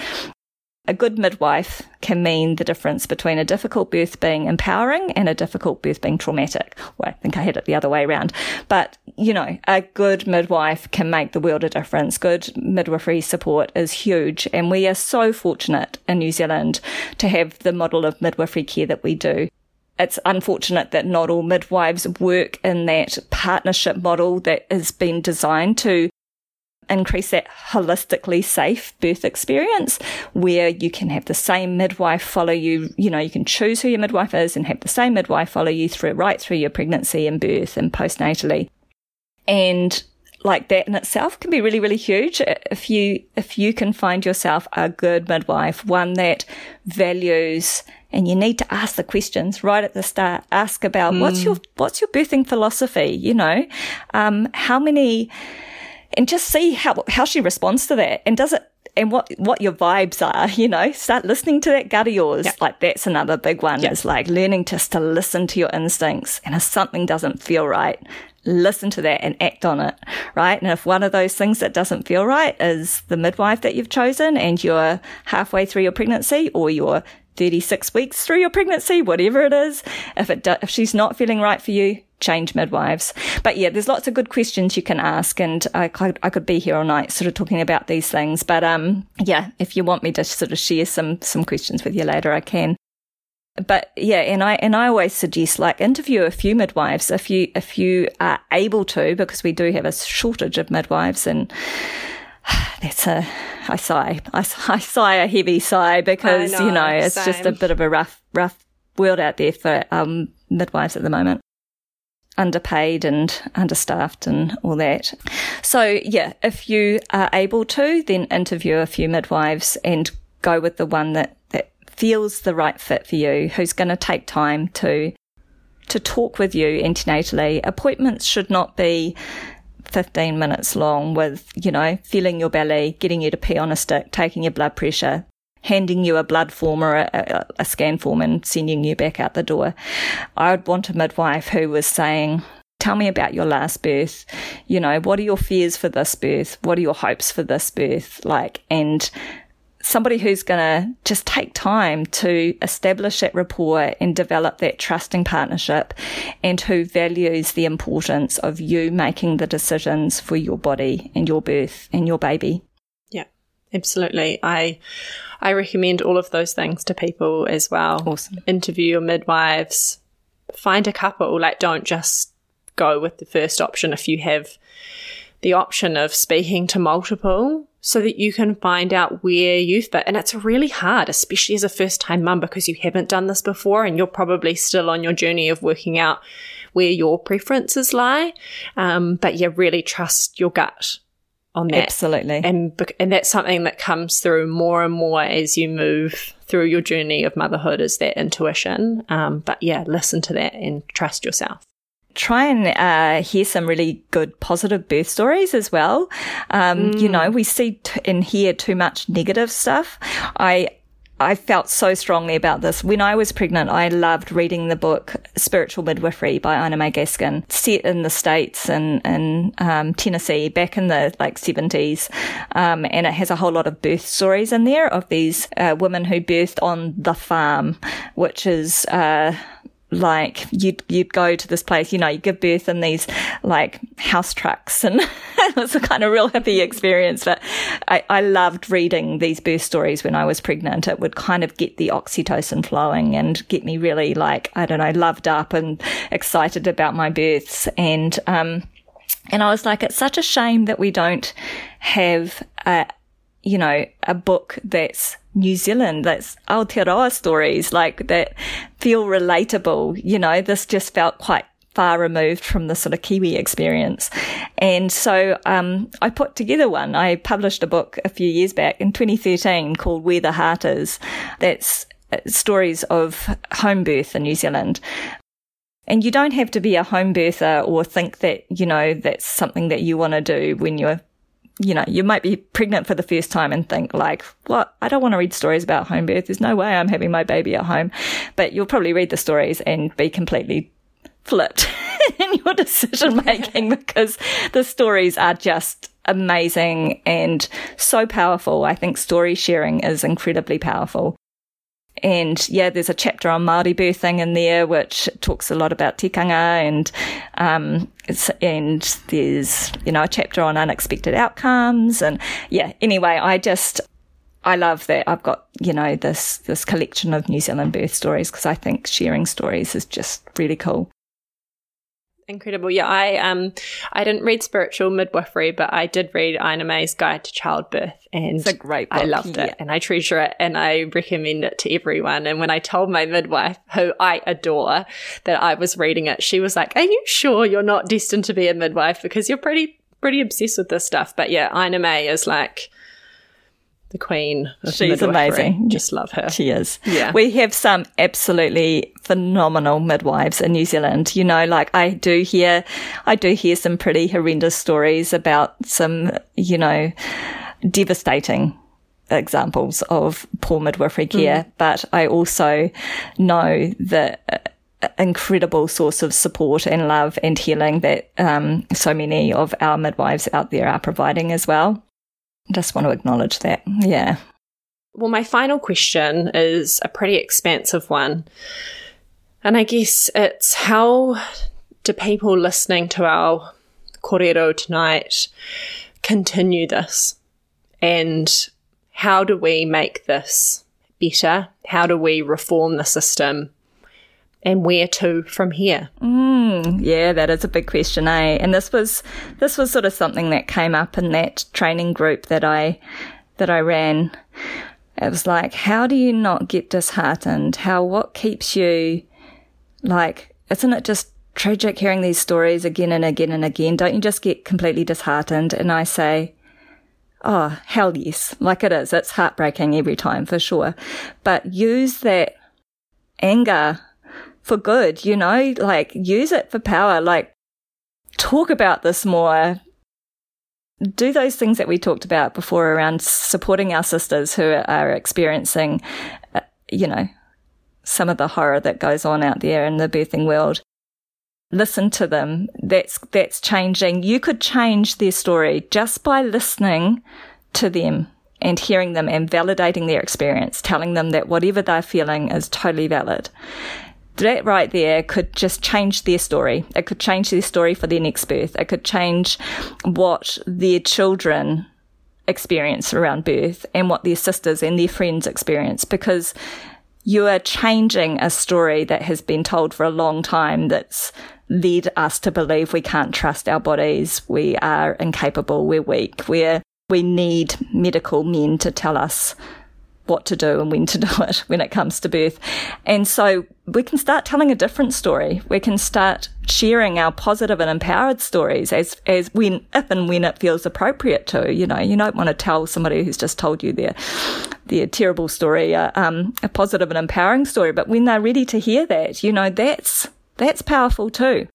a good midwife can mean the difference between a difficult birth being empowering and a difficult birth being traumatic. Well, I think I had it the other way around. But, you know, a good midwife can make the world a difference. Good midwifery support is huge. And we are so fortunate in New Zealand to have the model of midwifery care that we do. It's unfortunate that not all midwives work in that partnership model that has been designed to increase that holistically safe birth experience, where you can have the same midwife follow you. You know, you can choose who your midwife is and have the same midwife follow you through right through your pregnancy and birth and postnatally. And like, that in itself can be really, really huge. If you if you can find yourself a good midwife, one that values, and you need to ask the questions right at the start. Ask about mm. what's your what's your birthing philosophy, you know? Um, how many And just see how how she responds to that, and does it, and what what your vibes are, you know. Start listening to that gut of yours. Yep. Like, that's another big one. Yep. Is like learning just to listen to your instincts. And if something doesn't feel right, listen to that and act on it, right? And if one of those things that doesn't feel right is the midwife that you've chosen, and you're halfway through your pregnancy, or you're thirty-six weeks through your pregnancy, whatever it is, if it do, if she's not feeling right for you, change midwives. But yeah, there's lots of good questions you can ask, and I could, I could be here all night sort of talking about these things. But um, yeah, if you want me to sort of share some some questions with you later, I can. But yeah, and I and I always suggest, like, interview a few midwives if you if you are able to, because we do have a shortage of midwives. And that's a, I sigh, I, I sigh a heavy sigh, because know, you know it's same. Just a bit of a rough rough world out there for um, midwives at the moment. Underpaid and understaffed and all that. So yeah, if you are able to, then interview a few midwives and go with the one that, that feels the right fit for you, who's going to take time to to talk with you antenatally. Appointments should not be fifteen minutes long with, you know, feeling your belly, getting you to pee on a stick, taking your blood pressure, handing you a blood form or a, a scan form and sending you back out the door. I would want a midwife who was saying, tell me about your last birth. You know, what are your fears for this birth? What are your hopes for this birth? Like, and somebody who's going to just take time to establish that rapport and develop that trusting partnership, and who values the importance of you making the decisions for your body and your birth and your baby. Yeah, absolutely. I... I recommend all of those things to people as well. Awesome. Interview your midwives, find a couple. Like, don't just go with the first option if you have the option of speaking to multiple, so that you can find out where you fit. And it's really hard, especially as a first-time mum, because you haven't done this before, and you're probably still on your journey of working out where your preferences lie. Um, but yeah, really trust your gut on that. Absolutely. And and that's something that comes through more and more as you move through your journey of motherhood, is that intuition. Um, but yeah, listen to that and trust yourself. Try and uh, hear some really good positive birth stories as well. Um, mm. You know, we see t- and hear too much negative stuff. I I felt so strongly about this. When I was pregnant, I loved reading the book Spiritual Midwifery by Ina May Gaskin, set in the States and in um, Tennessee back in the like seventies. Um, and it has a whole lot of birth stories in there of these uh, women who birthed on the farm, which is uh, like you'd, you'd go to this place, you know, you give birth in these like house trucks, and it was a kind of real hippie experience. But I, I loved reading these birth stories when I was pregnant. It would kind of get the oxytocin flowing and get me really like, I don't know, loved up and excited about my births. And, um, and I was like, it's such a shame that we don't have a, you know, a book that's New Zealand, that's Aotearoa stories, like that feel relatable. You know, this just felt quite far removed from the sort of Kiwi experience. And so um, I put together one. I published a book a few years back in twenty thirteen called Where the Heart Is. That's stories of home birth in New Zealand. And you don't have to be a home birther or think that, you know, that's something that you want to do when you're you know, you might be pregnant for the first time and think like, what? I don't want to read stories about home birth. There's no way I'm having my baby at home. But you'll probably read the stories and be completely flipped in your decision making because the stories are just amazing and so powerful. I think story sharing is incredibly powerful. And yeah, there's a chapter on Māori birthing in there, which talks a lot about tikanga, and um, it's, and there's, you know, a chapter on unexpected outcomes, and yeah. Anyway, I just I love that I've got, you know, this this collection of New Zealand birth stories because I think sharing stories is just really cool. Incredible. Yeah, I um I didn't read Spiritual Midwifery, but I did read Ina May's Guide to Childbirth, and it's a great book. I loved yeah. it and I treasure it and I recommend it to everyone. And when I told my midwife, who I adore, that I was reading it, she was like, "Are you sure you're not destined to be a midwife? Because you're pretty pretty obsessed with this stuff." But yeah, Ina May is like the queen of She's midwifery. Amazing. Just love her. She is. Yeah. We have some absolutely phenomenal midwives in New Zealand. You know, like I do hear, I do hear some pretty horrendous stories about some, you know, devastating examples of poor midwifery care. Mm. But I also know the incredible source of support and love and healing that um, so many of our midwives out there are providing as well. Just want to acknowledge that. Yeah. Well, my final question is a pretty expansive one. And I guess it's, how do people listening to our kōrero tonight continue this? And how do we make this better? How do we reform the system? And where to from here? Mm, yeah, that is a big question, eh? And this was this was sort of something that came up in that training group that I that I ran. It was like, how do you not get disheartened? How what keeps you, like, isn't it just tragic hearing these stories again and again and again? Don't you just get completely disheartened? And I say, oh, hell yes, like it is. It's heartbreaking every time for sure. But use that anger for good, you know, like use it for power, like talk about this more, do those things that we talked about before around supporting our sisters who are experiencing, uh, you know, some of the horror that goes on out there in the birthing world. Listen to them. That's, that's changing. You could change their story just by listening to them and hearing them and validating their experience, telling them that whatever they're feeling is totally valid. That right there could just change their story. It could change their story for their next birth. It could change what their children experience around birth and what their sisters and their friends experience, because you are changing a story that has been told for a long time that's led us to believe we can't trust our bodies, we are incapable, we're weak, we're, we need medical men to tell us what to do and when to do it when it comes to birth. And so we can start telling a different story. We can start sharing our positive and empowered stories as as when, if and when it feels appropriate to. You know, you don't want to tell somebody who's just told you their their terrible story uh, um, a positive and empowering story, but when they're ready to hear that, you know, that's that's powerful too.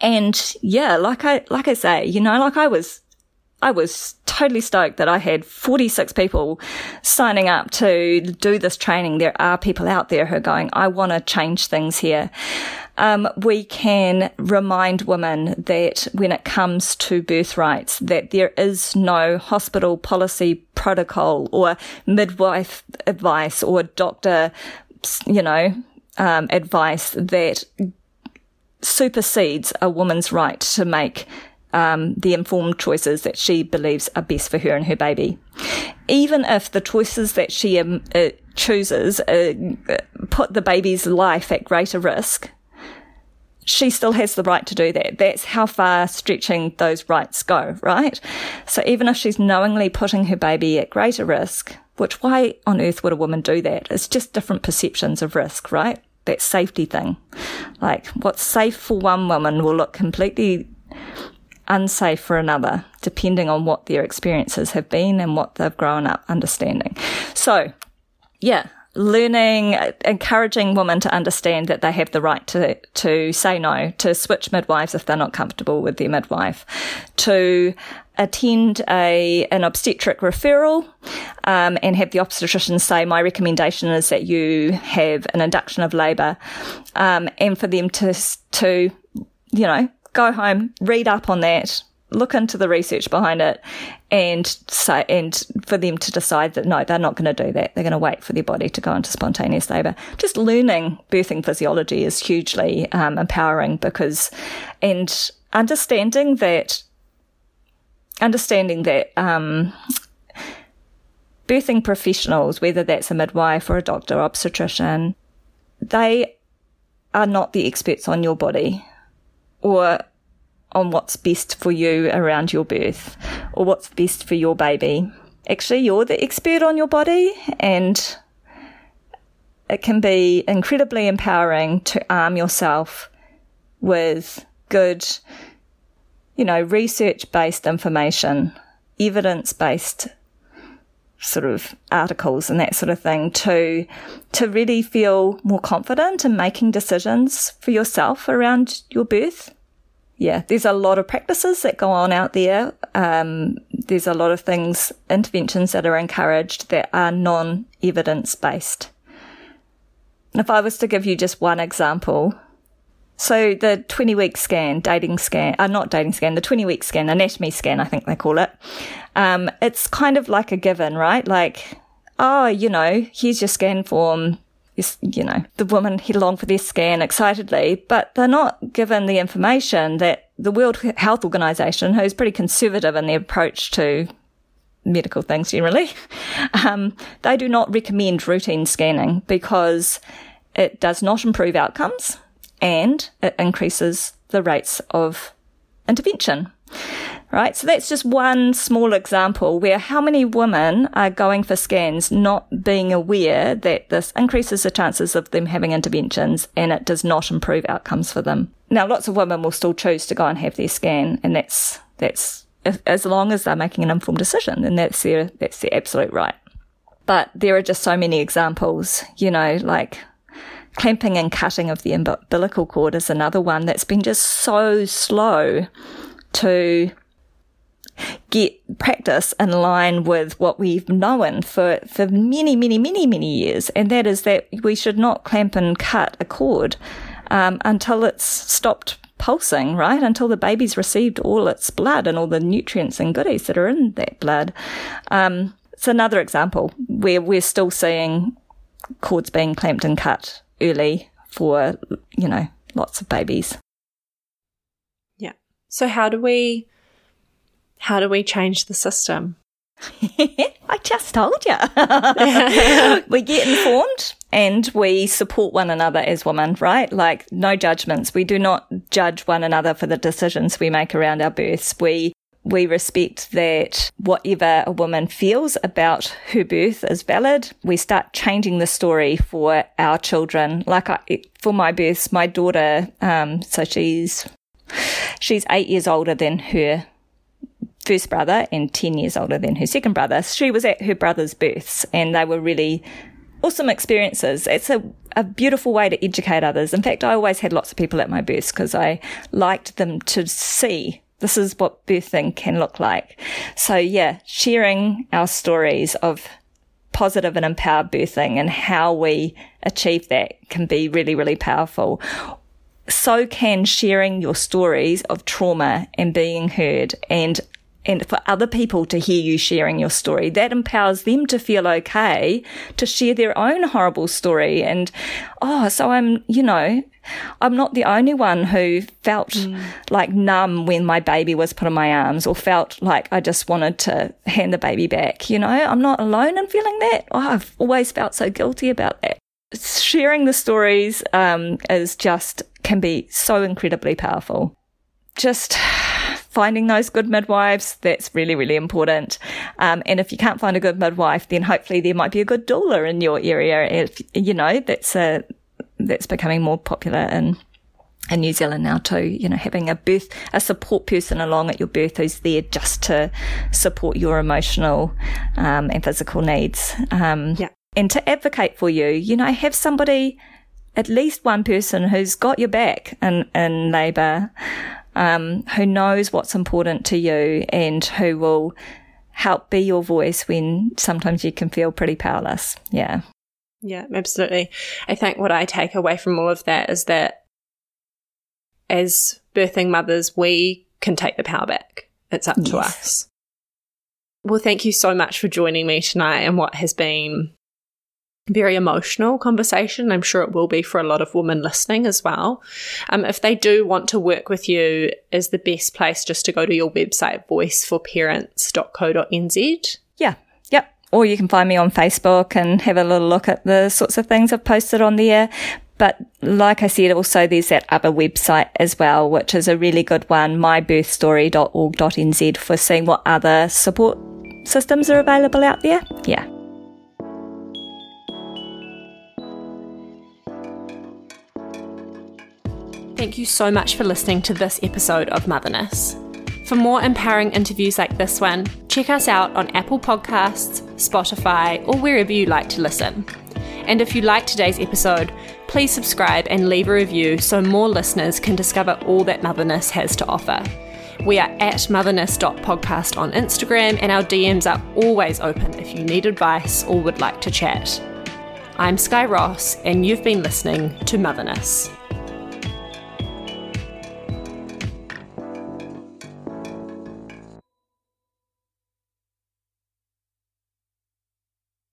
And yeah, like I like I say, you know, like I was I was totally stoked that I had forty-six people signing up to do this training. There are people out there who are going, I want to change things here. Um, we can remind women that when it comes to birth rights, that there is no hospital policy protocol or midwife advice or doctor, you know, um, advice that supersedes a woman's right to make Um, the informed choices that she believes are best for her and her baby. Even if the choices that she um, uh, chooses uh, put the baby's life at greater risk, she still has the right to do that. That's how far stretching those rights go, right? So even if she's knowingly putting her baby at greater risk, which why on earth would a woman do that? It's just different perceptions of risk, right? That safety thing. Like what's safe for one woman will look completely unsafe for another, depending on what their experiences have been and what they've grown up understanding. So, yeah, learning, encouraging women to understand that they have the right to to say no, to switch midwives if they're not comfortable with their midwife, to attend a an obstetric referral um, and have the obstetrician say, my recommendation is that you have an induction of labour, um, and for them to to you know go home, read up on that, look into the research behind it, and say, and for them to decide that no, they're not going to do that. They're going to wait for their body to go into spontaneous labour. Just learning birthing physiology is hugely um, empowering, because, and understanding that, understanding that um, birthing professionals, whether that's a midwife or a doctor, obstetrician, they are not the experts on your body or on what's best for you around your birth or what's best for your baby. Actually, you're the expert on your body, and it can be incredibly empowering to arm yourself with good, you know, research-based information, evidence-based sort of articles and that sort of thing to to really feel more confident in making decisions for yourself around your birth. Yeah, there's a lot of practices that go on out there. Um, there's a lot of things, interventions that are encouraged that are non-evidence-based. And if I was to give you just one example, so the twenty-week scan, dating scan, uh, not dating scan, the twenty-week scan, anatomy scan, I think they call it, um, it's kind of like a given, right? Like, oh, you know, here's your scan form. You know, the women head along for their scan excitedly, but they're not given the information that the World Health Organization, who's pretty conservative in their approach to medical things generally, um, they do not recommend routine scanning because it does not improve outcomes and it increases the rates of intervention. Right, so that's just one small example where how many women are going for scans not being aware that this increases the chances of them having interventions and it does not improve outcomes for them. Now, lots of women will still choose to go and have their scan, and that's that's as long as they're making an informed decision, and that's their that's their absolute right. But there are just so many examples, you know, like clamping and cutting of the umbilical cord is another one that's been just so slow to get practice in line with what we've known for, for many, many, many, many years. And that is that we should not clamp and cut a cord um, until it's stopped pulsing, right? Until the baby's received all its blood and all the nutrients and goodies that are in that blood. Um, it's another example where we're still seeing cords being clamped and cut early for, you know, lots of babies. Yeah. So how do we... How do we change the system? I just told you. We get informed and we support one another as women, right? Like, no judgments. We do not judge one another for the decisions we make around our births. We we respect that whatever a woman feels about her birth is valid. We start changing the story for our children. Like, I, for my births, my daughter, um, so she's she's eight years older than her first brother and ten years older than her second brother. She was at her brother's births and they were really awesome experiences. It's a, a beautiful way to educate others. In fact, I always had lots of people at my births because I liked them to see this is what birthing can look like. So yeah, sharing our stories of positive and empowered birthing and how we achieve that can be really, really powerful. So can sharing your stories of trauma and being heard, and and for other people to hear you sharing your story. That empowers them to feel okay to share their own horrible story. And, oh, so I'm, you know, I'm not the only one who felt mm. like numb when my baby was put in my arms, or felt like I just wanted to hand the baby back. You know, I'm not alone in feeling that. Oh, I've always felt so guilty about that. Sharing the stories um, is just, can be so incredibly powerful. Just... finding those good midwives, that's really, really important. Um, and if you can't find a good midwife, then hopefully there might be a good doula in your area. If, you know, that's a, that's becoming more popular in, in New Zealand now too. You know, having a birth, a support person along at your birth who's there just to support your emotional um, and physical needs. Um, yeah. and to advocate for you. You know, have somebody, at least one person who's got your back in, in labour, um, who knows what's important to you and who will help be your voice when sometimes you can feel pretty powerless. Yeah. Yeah, absolutely. I think what I take away from all of that is that as birthing mothers, we can take the power back. It's up yes. to us. Well, thank you so much for joining me tonight and what has been very emotional conversation. I'm sure it will be for a lot of women listening as well. Um, if they do want to work with you, is the best place just to go to your website, voice for parents dot co dot n z? Yeah, yep. Or you can find me on Facebook and have a little look at the sorts of things I've posted on there. But like I said, also there's that other website as well, which is a really good one, my birth story dot org dot n z, for seeing what other support systems are available out there. Yeah. Thank you so much for listening to this episode of Motherness. For more empowering interviews like this one, check us out on Apple Podcasts, Spotify, or wherever you like to listen. And if you like today's episode, please subscribe and leave a review so more listeners can discover all that Motherness has to offer. We are at motherness dot podcast on Instagram, and our D Ms are always open if you need advice or would like to chat. I'm Sky Ross, and you've been listening to Motherness.